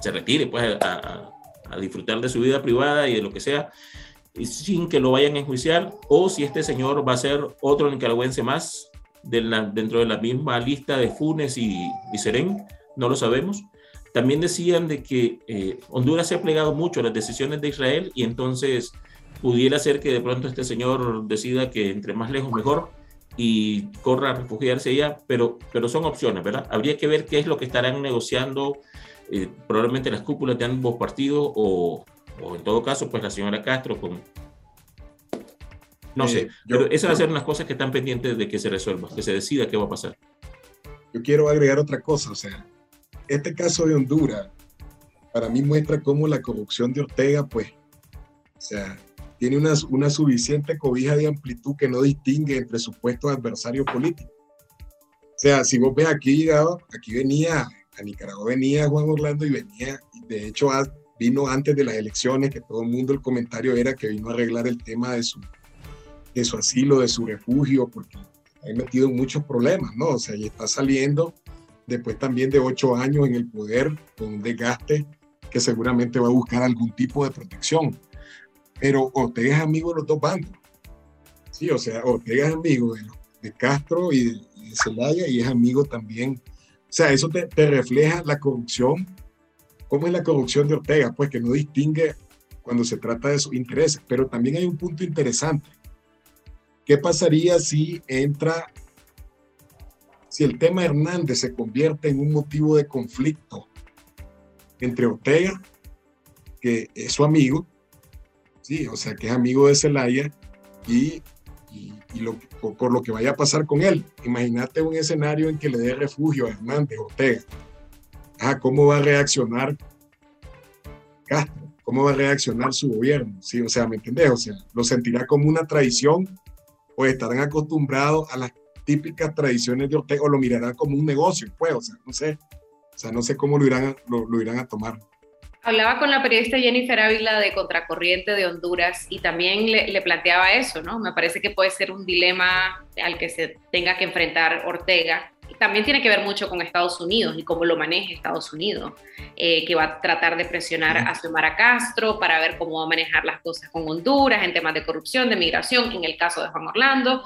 se retire pues, a, a disfrutar de su vida privada y de lo que sea, sin que lo vayan a enjuiciar, o si este señor va a ser otro nicaragüense más de la, dentro de la misma lista de Funes y, y Serén, no lo sabemos. También decían de que eh, Honduras se ha plegado mucho a las decisiones de Israel y entonces pudiera ser que de pronto este señor decida que entre más lejos mejor y corra a refugiarse allá, pero, pero son opciones, ¿verdad? Habría que ver qué es lo que estarán negociando eh, probablemente las cúpulas de ambos partidos o, o en todo caso pues la señora Castro con... No sé, eh, yo, pero esas van a ser unas cosas que están pendientes de que se resuelva, que se decida qué va a pasar. Yo quiero agregar otra cosa, o sea, este caso de Honduras para mí muestra cómo la corrupción de Ortega, pues, o sea, tiene una, una suficiente cobija de amplitud que no distingue entre supuestos adversarios políticos. O sea, si vos ves aquí llegado, aquí venía, a Nicaragua venía Juan Orlando y venía, y de hecho vino antes de las elecciones, que todo el mundo el comentario era que vino a arreglar el tema de su, de su asilo, de su refugio, porque ha metido en muchos problemas, ¿no? O sea, y está saliendo después también de ocho años en el poder, con un desgaste que seguramente va a buscar algún tipo de protección. Pero Ortega es amigo de los dos bandos. Sí, o sea, Ortega es amigo de, de Castro y de, y de Zelaya, y es amigo también. O sea, eso te, te refleja la corrupción. ¿Cómo es la corrupción de Ortega? Pues que no distingue cuando se trata de sus intereses. Pero también hay un punto interesante. ¿Qué pasaría si entra... si el tema Hernández se convierte en un motivo de conflicto entre Ortega, que es su amigo, sí, o sea, que es amigo de Zelaya, y, y, y lo, por, por lo que vaya a pasar con él? Imagínate un escenario en que le dé refugio a Hernández, Ortega. Ajá, ¿cómo va a reaccionar Castro? ¿Cómo va a reaccionar su gobierno? Sí, o sea, ¿me entendés? O sea, ¿lo sentirá como una traición o estarán acostumbrados a las típicas tradiciones de Ortega, o lo mirarán como un negocio, pues, o sea, no sé, o sea, no sé cómo lo irán, lo, lo irán a tomar. Hablaba con la periodista Jennifer Ávila de Contracorriente de Honduras y también le, le planteaba eso, ¿no? Me parece que puede ser un dilema al que se tenga que enfrentar Ortega. También tiene que ver mucho con Estados Unidos y cómo lo maneja Estados Unidos, eh, que va a tratar de presionar a Xiomara Castro para ver cómo va a manejar las cosas con Honduras en temas de corrupción, de migración, en el caso de Juan Orlando.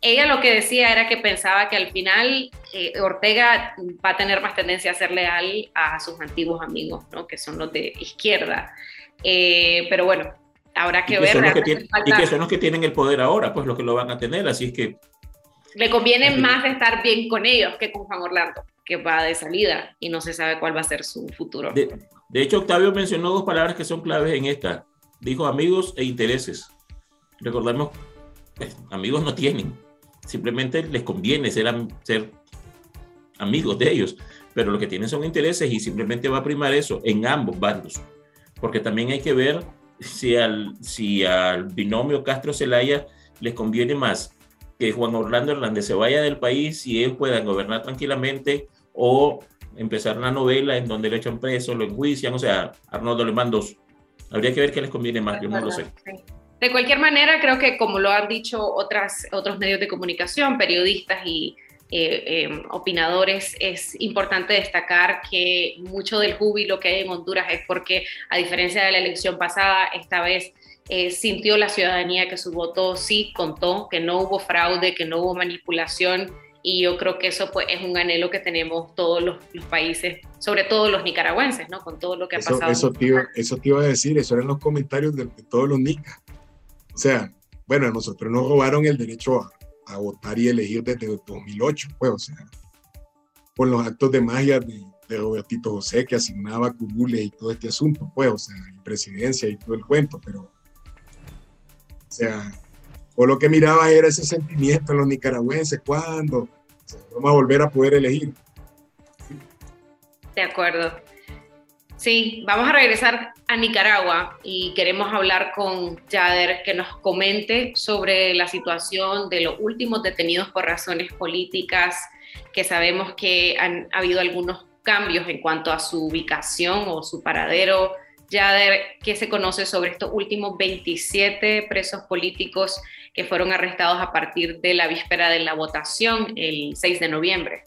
Ella lo que decía era que pensaba que al final eh, Ortega va a tener más tendencia a ser leal a sus antiguos amigos, ¿no? Que son los de izquierda. Eh, pero bueno, habrá que, que ver. Que tiene, y que son los que tienen el poder ahora, pues los que lo van a tener, así es que... Le conviene más estar bien con ellos que con Juan Orlando, que va de salida y no se sabe cuál va a ser su futuro. De, de hecho, Octavio mencionó dos palabras que son claves en esta. Dijo amigos e intereses. Recordemos, pues, amigos no tienen. Simplemente les conviene ser, ser amigos de ellos. Pero lo que tienen son intereses y simplemente va a primar eso en ambos bandos. Porque también hay que ver si al, si al binomio Castro-Zelaya les conviene más que Juan Orlando Hernández se vaya del país y él pueda gobernar tranquilamente, o empezar una novela en donde lo echan preso, lo enjuician, o sea, Arnoldo le mandos. Habría que ver qué les conviene más, yo no lo sé. De cualquier manera, creo que como lo han dicho otras, otros medios de comunicación, periodistas y eh, eh, opinadores, es importante destacar que mucho del júbilo que hay en Honduras es porque, a diferencia de la elección pasada, esta vez Eh, sintió la ciudadanía que su voto sí contó, que no hubo fraude, que no hubo manipulación, y yo creo que eso pues, es un anhelo que tenemos todos los, los países, sobre todo los nicaragüenses, ¿no? Con todo lo que ha pasado. Eso te iba, eso te iba a decir, eso eran los comentarios de, de todos los nicas. O sea, bueno, a nosotros nos robaron el derecho a, a votar y elegir desde dos mil ocho, pues, o sea, con los actos de magia de, de Robertito José, que asignaba curules y todo este asunto, pues, o sea, y presidencia y todo el cuento, pero o sea, o lo que miraba era ese sentimiento en los nicaragüenses, ¿cuándo vamos a volver a poder elegir? De acuerdo. Sí, vamos a regresar a Nicaragua y queremos hablar con Yader, que nos comente sobre la situación de los últimos detenidos por razones políticas, que sabemos que han ha habido algunos cambios en cuanto a su ubicación o su paradero. Yader, ¿qué se conoce sobre estos últimos veintisiete presos políticos que fueron arrestados a partir de la víspera de la votación el seis de noviembre?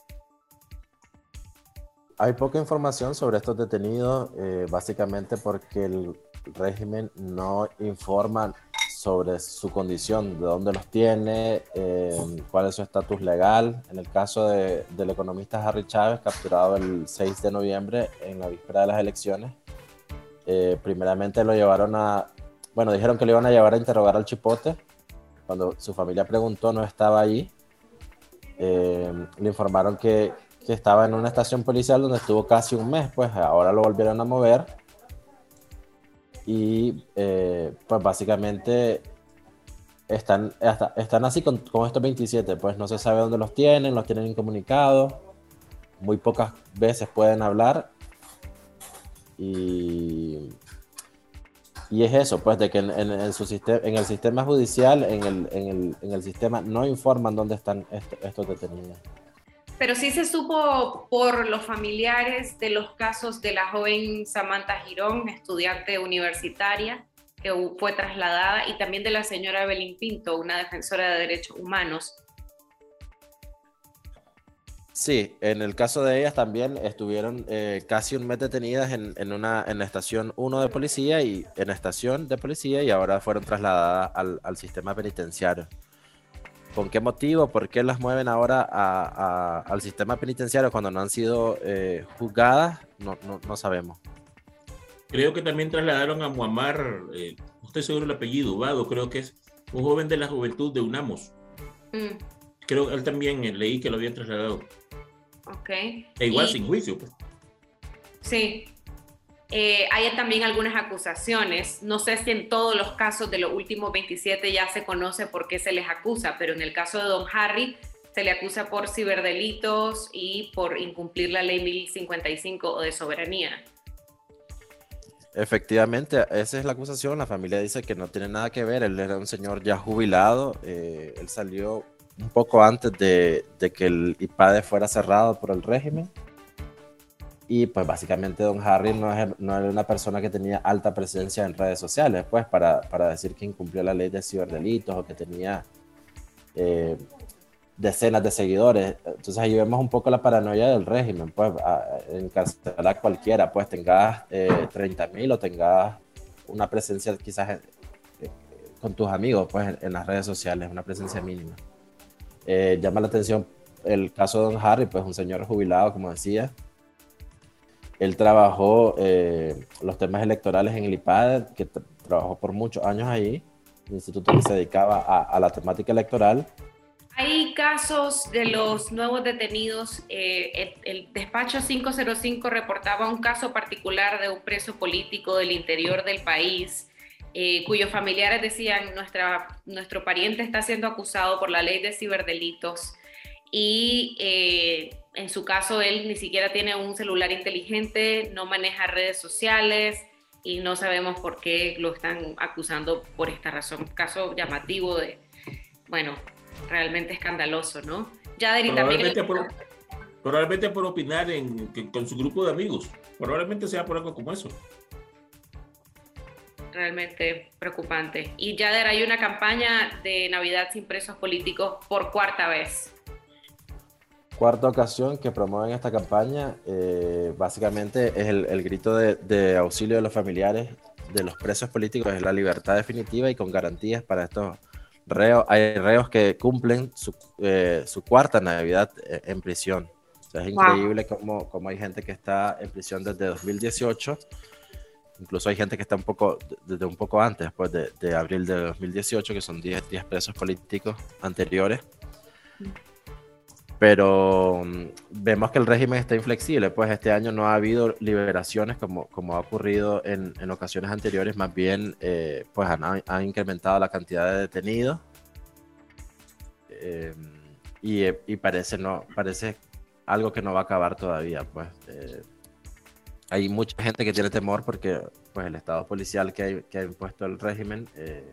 Hay poca información sobre estos detenidos, eh, básicamente porque el régimen no informa sobre su condición, de dónde los tiene, eh, cuál es su estatus legal. En el caso de, del economista Harry Chávez, capturado el seis de noviembre en la víspera de las elecciones, eh, primeramente lo llevaron a, bueno, dijeron que lo iban a llevar a interrogar al Chipote. Cuando su familia preguntó, no estaba allí. Eh, le informaron que, que estaba en una estación policial donde estuvo casi un mes, pues ahora lo volvieron a mover. Y eh, pues básicamente están, hasta, están así con, con estos veintisiete, pues no se sabe dónde los tienen, los tienen incomunicados, muy pocas veces pueden hablar. Y, y es eso, pues de que en, en, en, su sistema, en el sistema judicial, en el, en, el, en el sistema no informan dónde están est- estos detenidos. Pero sí se supo por los familiares de los casos de la joven Samantha Girón, estudiante universitaria, que fue trasladada, y también de la señora Evelyn Pinto, una defensora de derechos humanos. Sí, en el caso de ellas también estuvieron eh, casi un mes detenidas en, en, una, en la estación uno de policía y en estación de policía y ahora fueron trasladadas al, al sistema penitenciario. ¿Con qué motivo? ¿Por qué las mueven ahora a, a, al sistema penitenciario cuando no han sido eh, juzgadas? No, no, no sabemos. Creo que también trasladaron a Muammar, eh, no estoy seguro el apellido, Vado, creo que es un joven de la juventud de UNAMOS. Mm. Creo que él también eh, leí que lo habían trasladado. Ok. E igual y... sin juicio, pues. Sí. Eh, hay también algunas acusaciones, no sé si en todos los casos de los últimos veintisiete ya se conoce por qué se les acusa, pero en el caso de don Harry se le acusa por ciberdelitos y por incumplir la ley mil cincuenta y cinco o de soberanía. Efectivamente, esa es la acusación, la familia dice que no tiene nada que ver, él era un señor ya jubilado, eh, él salió un poco antes de, de que el IPADE fuera cerrado por el régimen. Y pues básicamente don Harry no, es, no era una persona que tenía alta presencia en redes sociales, pues para, para decir que incumplió la ley de ciberdelitos o que tenía eh, decenas de seguidores. Entonces ahí vemos un poco la paranoia del régimen, pues a, encarcelar a cualquiera, pues tengas eh, treinta mil o tengas una presencia quizás en, eh, con tus amigos, pues en, en las redes sociales, una presencia mínima. Eh, llama la atención el caso de don Harry, pues un señor jubilado, como decía. Él trabajó eh, los temas electorales en el IPADE, que tra- trabajó por muchos años ahí, un instituto que se dedicaba a, a la temática electoral. Hay casos de los nuevos detenidos. Eh, el, el despacho quinientos cinco reportaba un caso particular de un preso político del interior del país, eh, cuyos familiares decían, Nuestra, nuestro pariente está siendo acusado por la ley de ciberdelitos y... Eh, En su caso, él ni siquiera tiene un celular inteligente, no maneja redes sociales y no sabemos por qué lo están acusando por esta razón. Caso llamativo de, bueno, realmente escandaloso, ¿no? Yader, y probablemente, también... por, probablemente por opinar en, que, con su grupo de amigos. Probablemente sea por algo como eso. Realmente preocupante. Y Yader, hay una campaña de Navidad sin presos políticos por cuarta vez. Cuarta ocasión que promueven esta campaña, eh, básicamente es el, el grito de, de auxilio de los familiares de los presos políticos, es la libertad definitiva y con garantías para estos reos. Hay reos que cumplen su, eh, su cuarta Navidad en prisión. O sea, es increíble cómo, cómo hay gente que está en prisión desde dos mil dieciocho, incluso hay gente que está un poco, desde un poco antes, después de, de abril de dos mil dieciocho, que son diez, diez presos políticos anteriores. Pero vemos que el régimen está inflexible, pues este año no ha habido liberaciones como, como ha ocurrido en, en ocasiones anteriores, más bien eh, pues han, han incrementado la cantidad de detenidos eh, y, y parece, no, parece algo que no va a acabar todavía. Pues, eh, hay mucha gente que tiene temor porque pues, el estado policial que, hay, que ha impuesto el régimen eh,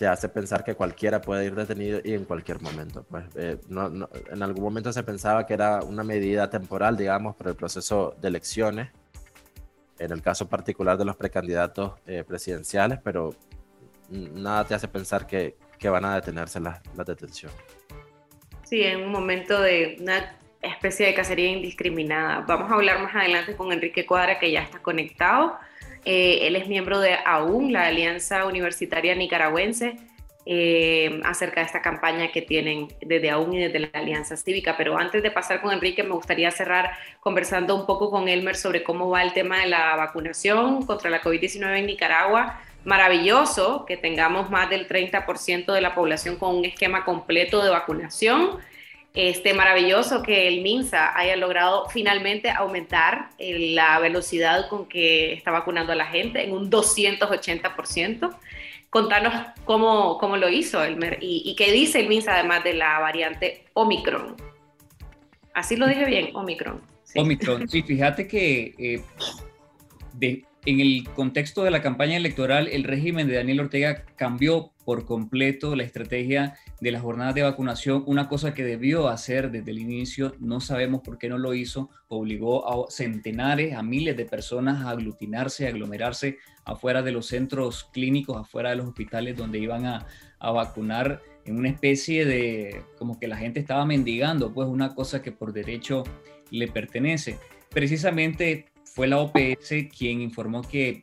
te hace pensar que cualquiera puede ir detenido y en cualquier momento. Pues, eh, no, no, en algún momento se pensaba que era una medida temporal, digamos, por el proceso de elecciones, en el caso particular de los precandidatos eh, presidenciales, pero nada te hace pensar que, que van a detenerse las la detenciones. Sí, en un momento de una especie de cacería indiscriminada. Vamos a hablar más adelante con Enrique Cuadra, que ya está conectado. Eh, él es miembro de A U N, la Alianza Universitaria Nicaragüense, eh, acerca de esta campaña que tienen desde A U N y desde la Alianza Cívica. Pero antes de pasar con Enrique, me gustaría cerrar conversando un poco con Elmer sobre cómo va el tema de la vacunación contra la COVID diecinueve en Nicaragua. Maravilloso que tengamos más del treinta por ciento de la población con un esquema completo de vacunación. Este, maravilloso que el MINSA haya logrado finalmente aumentar eh, la velocidad con que está vacunando a la gente en un doscientos ochenta por ciento. Contanos cómo, cómo lo hizo Elmer y, y qué dice el MINSA además de la variante Omicron. Así lo dije bien, Omicron. Sí. Omicron, sí, fíjate que eh, de, en el contexto de la campaña electoral, el régimen de Daniel Ortega cambió por completo la estrategia de las jornadas de vacunación, una cosa que debió hacer desde el inicio, no sabemos por qué no lo hizo, obligó a centenares, a miles de personas a aglutinarse, a aglomerarse afuera de los centros clínicos, afuera de los hospitales donde iban a, a vacunar, en una especie de, como que la gente estaba mendigando, pues una cosa que por derecho le pertenece. Precisamente fue la O P S quien informó que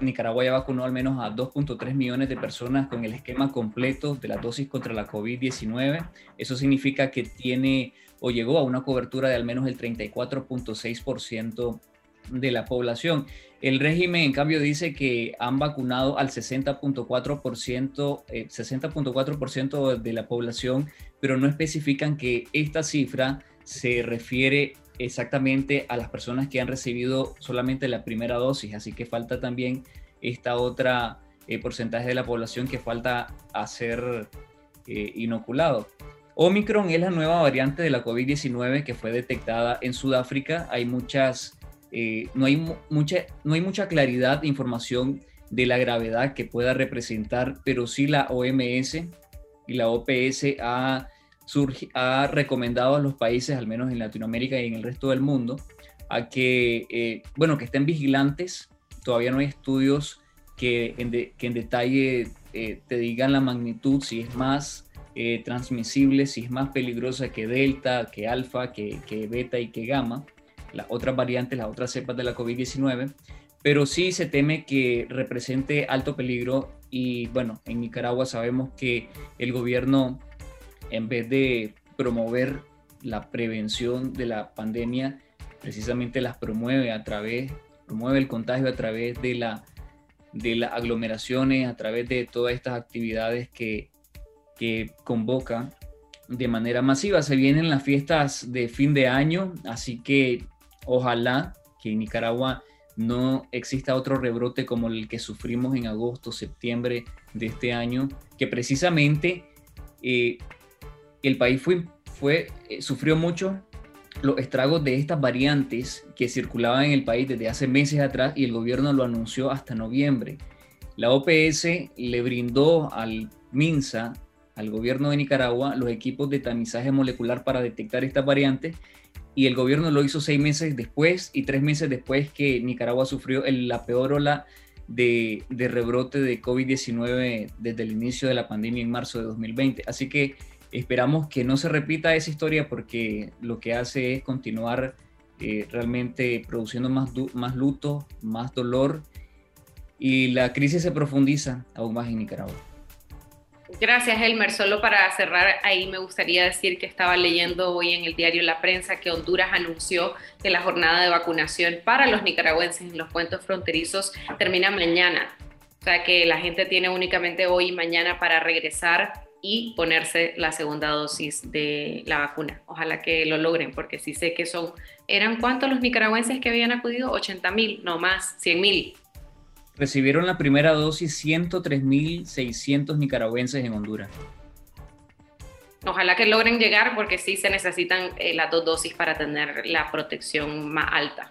Nicaragua ya vacunó al menos a dos punto tres millones de personas con el esquema completo de las dosis contra la COVID diecinueve. Eso significa que tiene o llegó a una cobertura de al menos el treinta y cuatro punto seis por ciento de la población. El régimen, en cambio, dice que han vacunado al sesenta punto cuatro por ciento, eh, sesenta punto cuatro por ciento de la población, pero no especifican que esta cifra se refiere exactamente a las personas que han recibido solamente la primera dosis, así que falta también esta otra eh, porcentaje de la población que falta a ser eh, inoculado. Omicron es la nueva variante de la COVID diecinueve que fue detectada en Sudáfrica. Hay muchas, eh, no, hay mu- mucha, no hay mucha claridad, información de la gravedad que pueda representar, pero sí la O M S y la O P S ha Surge, ha recomendado a los países, al menos en Latinoamérica y en el resto del mundo, a que, eh, bueno, que estén vigilantes. Todavía no hay estudios que en, de, que en detalle eh, te digan la magnitud, si es más eh, transmisible, si es más peligrosa que Delta, que Alfa, que, que Beta y que Gamma, las otras variantes, las otras cepas de la COVID diecinueve, pero sí se teme que represente alto peligro y, bueno, en Nicaragua sabemos que el gobierno, en vez de promover la prevención de la pandemia, precisamente las promueve a través, promueve el contagio a través de, la, de las aglomeraciones, a través de todas estas actividades que, que convoca de manera masiva. Se vienen las fiestas de fin de año, así que ojalá que en Nicaragua no exista otro rebrote como el que sufrimos en agosto, septiembre de este año, que precisamente... Eh, El país fue, fue, eh, sufrió mucho los estragos de estas variantes que circulaban en el país desde hace meses atrás y el gobierno lo anunció hasta noviembre. La O P S le brindó al MINSA, al gobierno de Nicaragua, los equipos de tamizaje molecular para detectar estas variantes y el gobierno lo hizo seis meses después y tres meses después que Nicaragua sufrió el, la peor ola de, de rebrote de COVID diecinueve desde el inicio de la pandemia en marzo de dos mil veinte. Así que esperamos que no se repita esa historia porque lo que hace es continuar eh, realmente produciendo más, du- más luto, más dolor y la crisis se profundiza aún más en Nicaragua. Gracias, Elmer. Solo para cerrar, ahí me gustaría decir que estaba leyendo hoy en el diario La Prensa que Honduras anunció que la jornada de vacunación para los nicaragüenses en los puentes fronterizos termina mañana. O sea que la gente tiene únicamente hoy y mañana para regresar y ponerse la segunda dosis de la vacuna. Ojalá que lo logren, porque sí sé que son... ¿Eran cuántos los nicaragüenses que habían acudido? ochenta mil, no más, cien mil. Recibieron la primera dosis ciento tres mil seiscientos nicaragüenses en Honduras. Ojalá que logren llegar, porque sí se necesitan eh, las dos dosis para tener la protección más alta.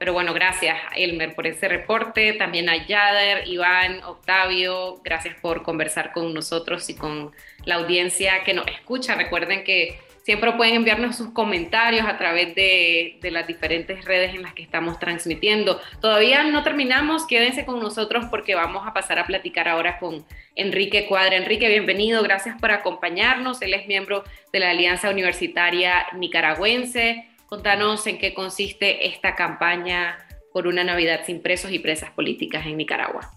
Pero bueno, gracias, Elmer, por ese reporte. También a Yader, Iván, Octavio, gracias por conversar con nosotros y con la audiencia que nos escucha. Recuerden que Siempre pueden enviarnos sus comentarios a través de, de las diferentes redes en las que estamos transmitiendo. Todavía no terminamos, quédense con nosotros porque vamos a pasar a platicar ahora con Enrique Cuadra. Enrique, bienvenido, gracias por acompañarnos. Él es miembro de la Alianza Universitaria Nicaragüense. Contanos en qué consiste esta campaña por una Navidad sin presos y presas políticas en Nicaragua.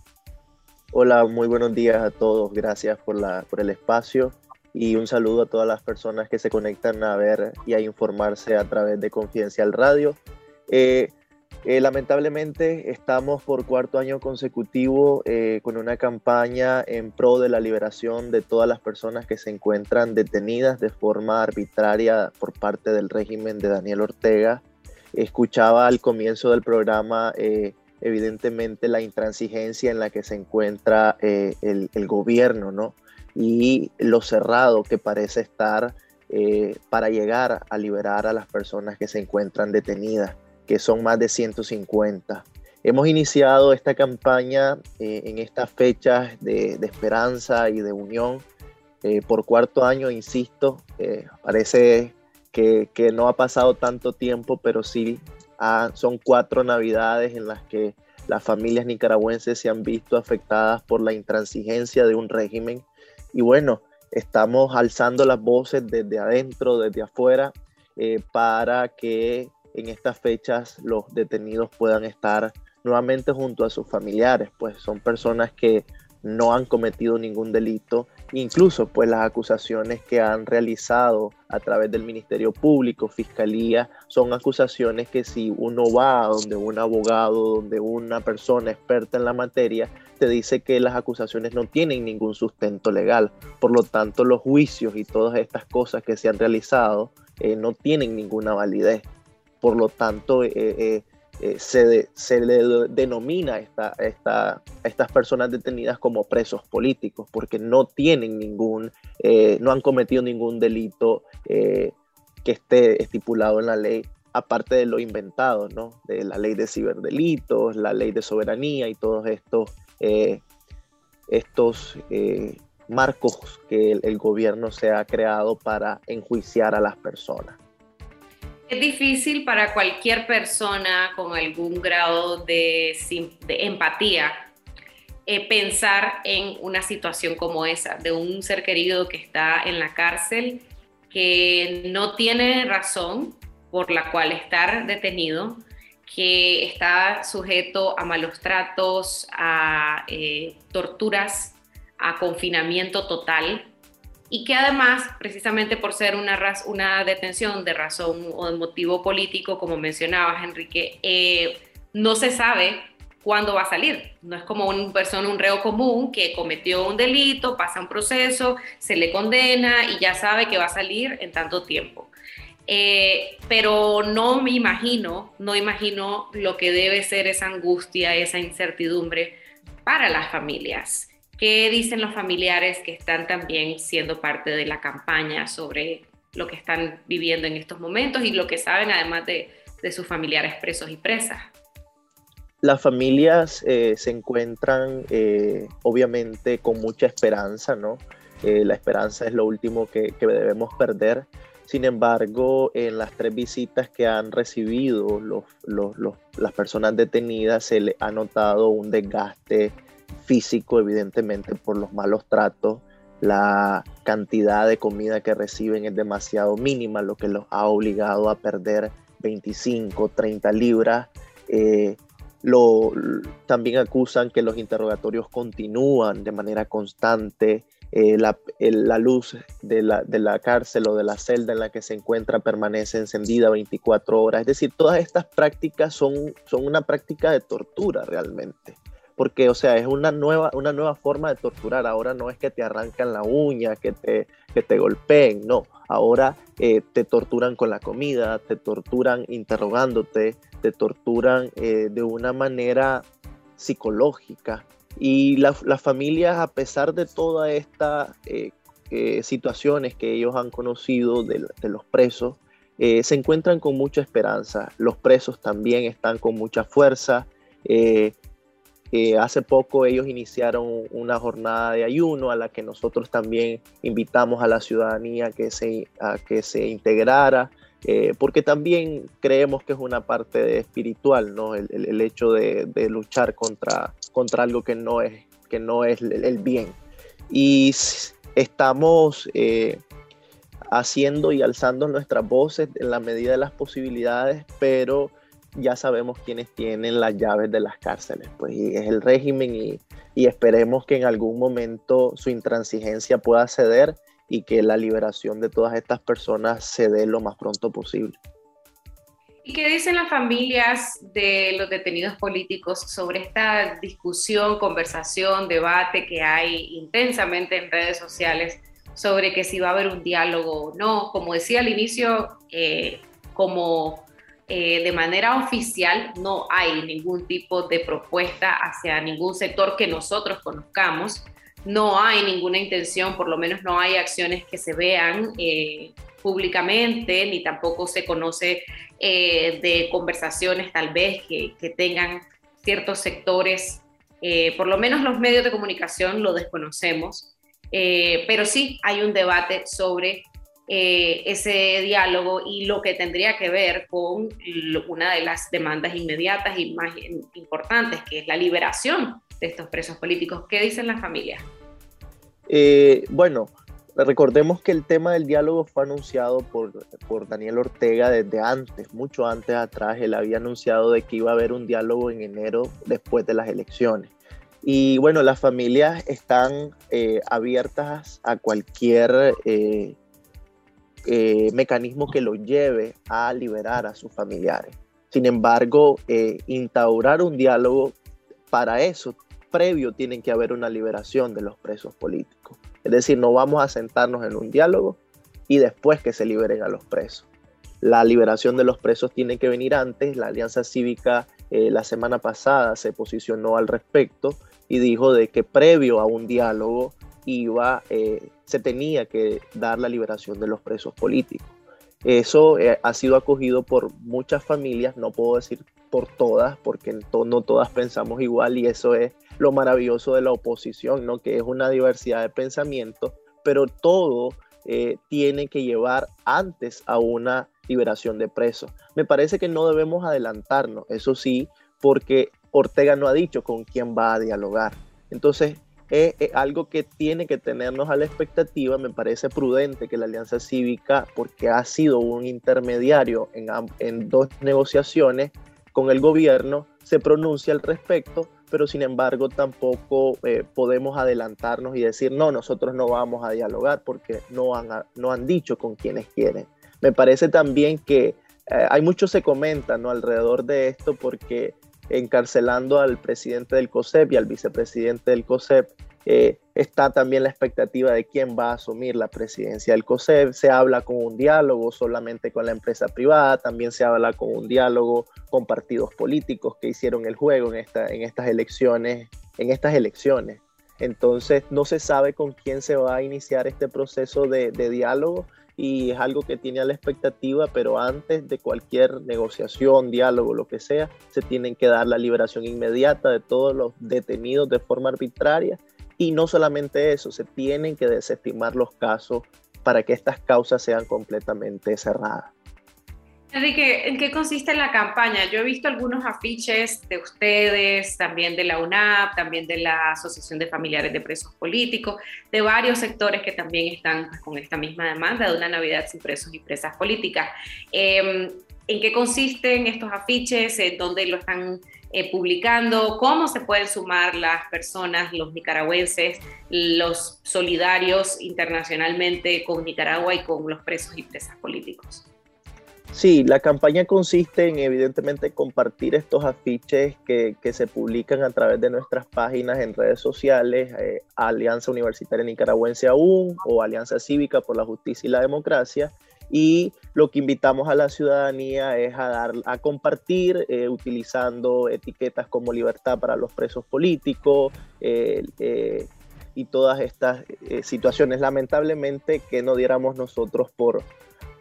Hola, muy buenos días a todos. Gracias por, la, por el espacio. Y un saludo a todas las personas que se conectan a ver y a informarse a través de Confidencial Radio. Eh, eh, lamentablemente estamos por cuarto año consecutivo eh, con una campaña en pro de la liberación de todas las personas que se encuentran detenidas de forma arbitraria por parte del régimen de Daniel Ortega. Escuchaba al comienzo del programa eh, evidentemente la intransigencia en la que se encuentra eh, el, el gobierno, ¿no? Y lo cerrado que parece estar eh, para llegar a liberar a las personas que se encuentran detenidas, que son más de ciento cincuenta. Hemos iniciado esta campaña eh, en estas fechas de, de esperanza y de unión. Eh, por cuarto año, insisto, eh, parece que, que no ha pasado tanto tiempo, pero sí ha, son cuatro navidades en las que las familias nicaragüenses se han visto afectadas por la intransigencia de un régimen. Y bueno, estamos alzando las voces desde adentro, desde afuera, eh, para que en estas fechas los detenidos puedan estar nuevamente junto a sus familiares, pues son personas que no han cometido ningún delito, incluso pues las acusaciones que han realizado a través del Ministerio Público, Fiscalía, son acusaciones que si uno va a donde un abogado, donde una persona experta en la materia, te dice que las acusaciones no tienen ningún sustento legal. Por lo tanto, los juicios y todas estas cosas que se han realizado eh, no tienen ninguna validez. Por lo tanto, eh, eh, Eh, se, de, se le denomina esta, esta, a estas personas detenidas como presos políticos porque no tienen ningún, eh, no han cometido ningún delito eh, que esté estipulado en la ley, aparte de lo inventado, ¿no? De la ley de ciberdelitos, la ley de soberanía y todos estos, eh, estos eh, marcos que el, el gobierno se ha creado para enjuiciar a las personas. Es difícil para cualquier persona con algún grado de, de empatía eh, pensar en una situación como esa, de un ser querido que está en la cárcel, que no tiene razón por la cual estar detenido, que está sujeto a malos tratos, a eh, torturas, a confinamiento total, y que además, precisamente por ser una, raz- una detención de razón o de motivo político, como mencionabas, Enrique, eh, no se sabe cuándo va a salir. No es como una persona, un reo común que cometió un delito, pasa un proceso, se le condena y ya sabe que va a salir en tanto tiempo. Eh, pero no me imagino, no imagino lo que debe ser esa angustia, esa incertidumbre para las familias. ¿Qué dicen los familiares que están también siendo parte de la campaña sobre lo que están viviendo en estos momentos y lo que saben además de, de sus familiares presos y presas? Las familias eh, se encuentran eh, obviamente con mucha esperanza, ¿no? Eh, la esperanza es lo último que, que debemos perder. Sin embargo, en las tres visitas que han recibido los, los, los, las personas detenidas se les ha notado un desgaste físico, evidentemente, por los malos tratos. La cantidad de comida que reciben es demasiado mínima, lo que los ha obligado a perder veinticinco, treinta libras. Eh, lo, también acusan que los interrogatorios continúan de manera constante. Eh, la, el, la luz de la, de la cárcel o de la celda en la que se encuentra permanece encendida veinticuatro horas. Es decir, todas estas prácticas son, son una práctica de tortura realmente. Porque, o sea, es una nueva, una nueva forma de torturar. Ahora no es que te arrancan la uña, que te, que te golpeen, no. Ahora eh, te torturan con la comida, te torturan interrogándote, te torturan eh, de una manera psicológica. Y la, las familias, a pesar de todas estas eh, eh, situaciones que ellos han conocido de, de los presos, eh, se encuentran con mucha esperanza. Los presos también están con mucha fuerza. Eh, Eh, hace poco ellos iniciaron una jornada de ayuno a la que nosotros también invitamos a la ciudadanía que se, a que se integrara, eh, porque también creemos que es una parte espiritual, ¿no? el, el, el hecho de, de luchar contra, contra algo que no es, que no es el, el bien. Y estamos eh, haciendo y alzando nuestras voces en la medida de las posibilidades, pero ya sabemos quiénes tienen las llaves de las cárceles, pues, y es el régimen, y, y esperemos que en algún momento su intransigencia pueda ceder y que la liberación de todas estas personas se dé lo más pronto posible. ¿Y qué dicen las familias de los detenidos políticos sobre esta discusión, conversación, debate que hay intensamente en redes sociales sobre que si va a haber un diálogo o no? Como decía al inicio, eh, como... Eh, de manera oficial no hay ningún tipo de propuesta hacia ningún sector que nosotros conozcamos, no hay ninguna intención, por lo menos no hay acciones que se vean eh, públicamente, ni tampoco se conoce eh, de conversaciones tal vez que, que tengan ciertos sectores, eh, por lo menos los medios de comunicación lo desconocemos, eh, pero sí hay un debate sobre Eh, ese diálogo y lo que tendría que ver con lo, una de las demandas inmediatas y más importantes, que es la liberación de estos presos políticos. ¿Qué dicen las familias? Eh, bueno, recordemos que el tema del diálogo fue anunciado por, por Daniel Ortega desde antes, mucho antes atrás. Él había anunciado de que iba a haber un diálogo en enero después de las elecciones. Y bueno, las familias están eh, abiertas a cualquier... Eh, Eh, mecanismo que lo lleve a liberar a sus familiares. Sin embargo, eh, instaurar un diálogo, para eso previo tiene que haber una liberación de los presos políticos. Es decir, no vamos a sentarnos en un diálogo y después que se liberen a los presos. La liberación de los presos tiene que venir antes. La Alianza Cívica eh, la semana pasada se posicionó al respecto y dijo de que previo a un diálogo iba, eh, se tenía que dar la liberación de los presos políticos. Eso eh, ha sido acogido por muchas familias, no puedo decir por todas, porque to- no todas pensamos igual, y eso es lo maravilloso de la oposición, ¿no? Que es una diversidad de pensamientos, pero todo eh, tiene que llevar antes a una liberación de presos. Me parece que no debemos adelantarnos, eso sí, porque Ortega no ha dicho con quién va a dialogar. Entonces, es algo que tiene que tenernos a la expectativa. Me parece prudente que la Alianza Cívica, porque ha sido un intermediario en, en dos negociaciones con el gobierno, se pronuncie al respecto, pero sin embargo tampoco eh, podemos adelantarnos y decir no, nosotros no vamos a dialogar porque no han, no han dicho con quienes quieren. Me parece también que eh, hay mucho se comenta, ¿no?, alrededor de esto, porque encarcelando al presidente del COSEP y al vicepresidente del COSEP, eh, está también la expectativa de quién va a asumir la presidencia del COSEP. Se habla con un diálogo solamente con la empresa privada, también se habla con un diálogo con partidos políticos que hicieron el juego en, esta, en, estas, elecciones, en estas elecciones. Entonces no se sabe con quién se va a iniciar este proceso de, de diálogo, y es algo que tiene a la expectativa, pero antes de cualquier negociación, diálogo, lo que sea, se tienen que dar la liberación inmediata de todos los detenidos de forma arbitraria, y no solamente eso, se tienen que desestimar los casos para que estas causas sean completamente cerradas. Enrique, ¿en qué consiste la campaña? Yo he visto algunos afiches de ustedes, también de la U N A P, también de la Asociación de Familiares de Presos Políticos, de varios sectores que también están con esta misma demanda de una Navidad sin presos y presas políticas. Eh, ¿En qué consisten estos afiches? ¿Dónde lo están eh, publicando? ¿Cómo se pueden sumar las personas, los nicaragüenses, los solidarios internacionalmente con Nicaragua y con los presos y presas políticos? Sí, la campaña consiste en evidentemente compartir estos afiches que, que se publican a través de nuestras páginas en redes sociales, eh, Alianza Universitaria Nicaragüense aún, o Alianza Cívica por la Justicia y la Democracia, y lo que invitamos a la ciudadanía es a, dar, a compartir eh, utilizando etiquetas como libertad para los presos políticos, eh, eh, y todas estas eh, situaciones, lamentablemente, que no diéramos nosotros por...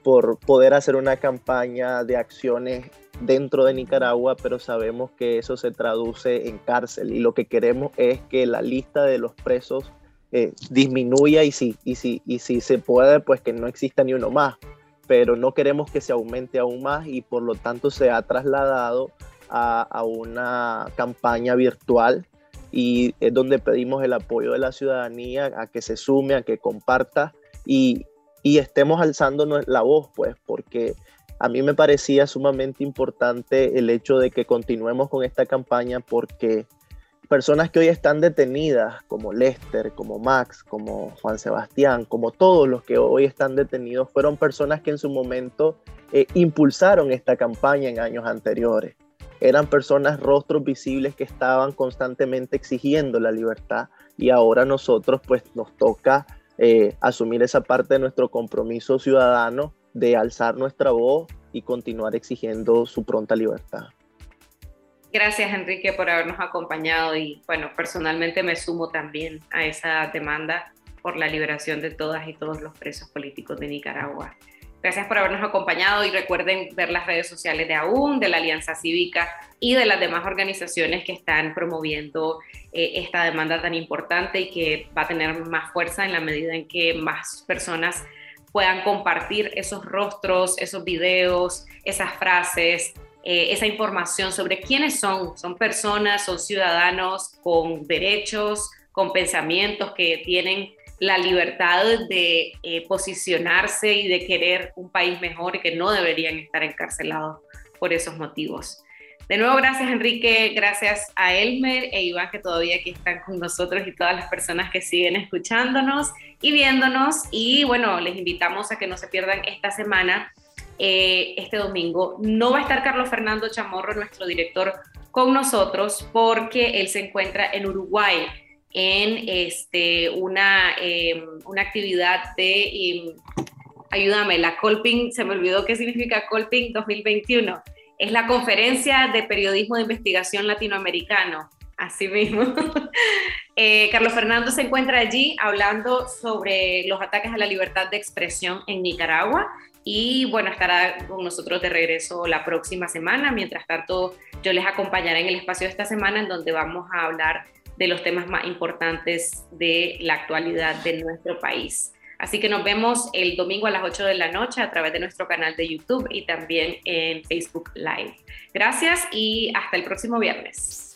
por poder hacer una campaña de acciones dentro de Nicaragua, pero sabemos que eso se traduce en cárcel, y lo que queremos es que la lista de los presos eh, disminuya, y si, y, si, y si se puede, pues que no exista ni uno más, pero no queremos que se aumente aún más, y por lo tanto se ha trasladado a, a una campaña virtual, y es donde pedimos el apoyo de la ciudadanía a que se sume, a que comparta y, y estemos alzando la voz, pues, porque a mí me parecía sumamente importante el hecho de que continuemos con esta campaña, porque personas que hoy están detenidas, como Lester, como Max, como Juan Sebastián, como todos los que hoy están detenidos, fueron personas que en su momento eh, impulsaron esta campaña en años anteriores. Eran personas, rostros visibles que estaban constantemente exigiendo la libertad, y ahora nosotros pues nos toca eh, asumir esa parte de nuestro compromiso ciudadano de alzar nuestra voz y continuar exigiendo su pronta libertad. Gracias, Enrique, por habernos acompañado, y bueno, personalmente me sumo también a esa demanda por la liberación de todas y todos los presos políticos de Nicaragua. Gracias por habernos acompañado, y recuerden ver las redes sociales de A U N, de la Alianza Cívica y de las demás organizaciones que están promoviendo eh, esta demanda tan importante, y que va a tener más fuerza en la medida en que más personas puedan compartir esos rostros, esos videos, esas frases, eh, esa información sobre quiénes son. Son personas, son ciudadanos con derechos, con pensamientos, que tienen la libertad de eh, posicionarse y de querer un país mejor, y que no deberían estar encarcelados por esos motivos. De nuevo, gracias, Enrique, gracias a Elmer e Iván, que todavía aquí están con nosotros, y todas las personas que siguen escuchándonos y viéndonos. Y bueno, les invitamos a que no se pierdan esta semana, eh, este domingo. No va a estar Carlos Fernando Chamorro, nuestro director, con nosotros, porque él se encuentra en Uruguay, en este, una, eh, una actividad de, eh, ayúdame, la Colping, se me olvidó qué significa Colping dos mil veintiuno, es la Conferencia de Periodismo de Investigación Latinoamericano, así mismo. eh, Carlos Fernando se encuentra allí hablando sobre los ataques a la libertad de expresión en Nicaragua, y bueno, estará con nosotros de regreso la próxima semana. Mientras tanto, yo les acompañaré en el espacio de esta semana, en donde vamos a hablar de los temas más importantes de la actualidad de nuestro país. Así que nos vemos el domingo a las ocho de la noche a través de nuestro canal de YouTube y también en Facebook Live. Gracias y hasta el próximo viernes.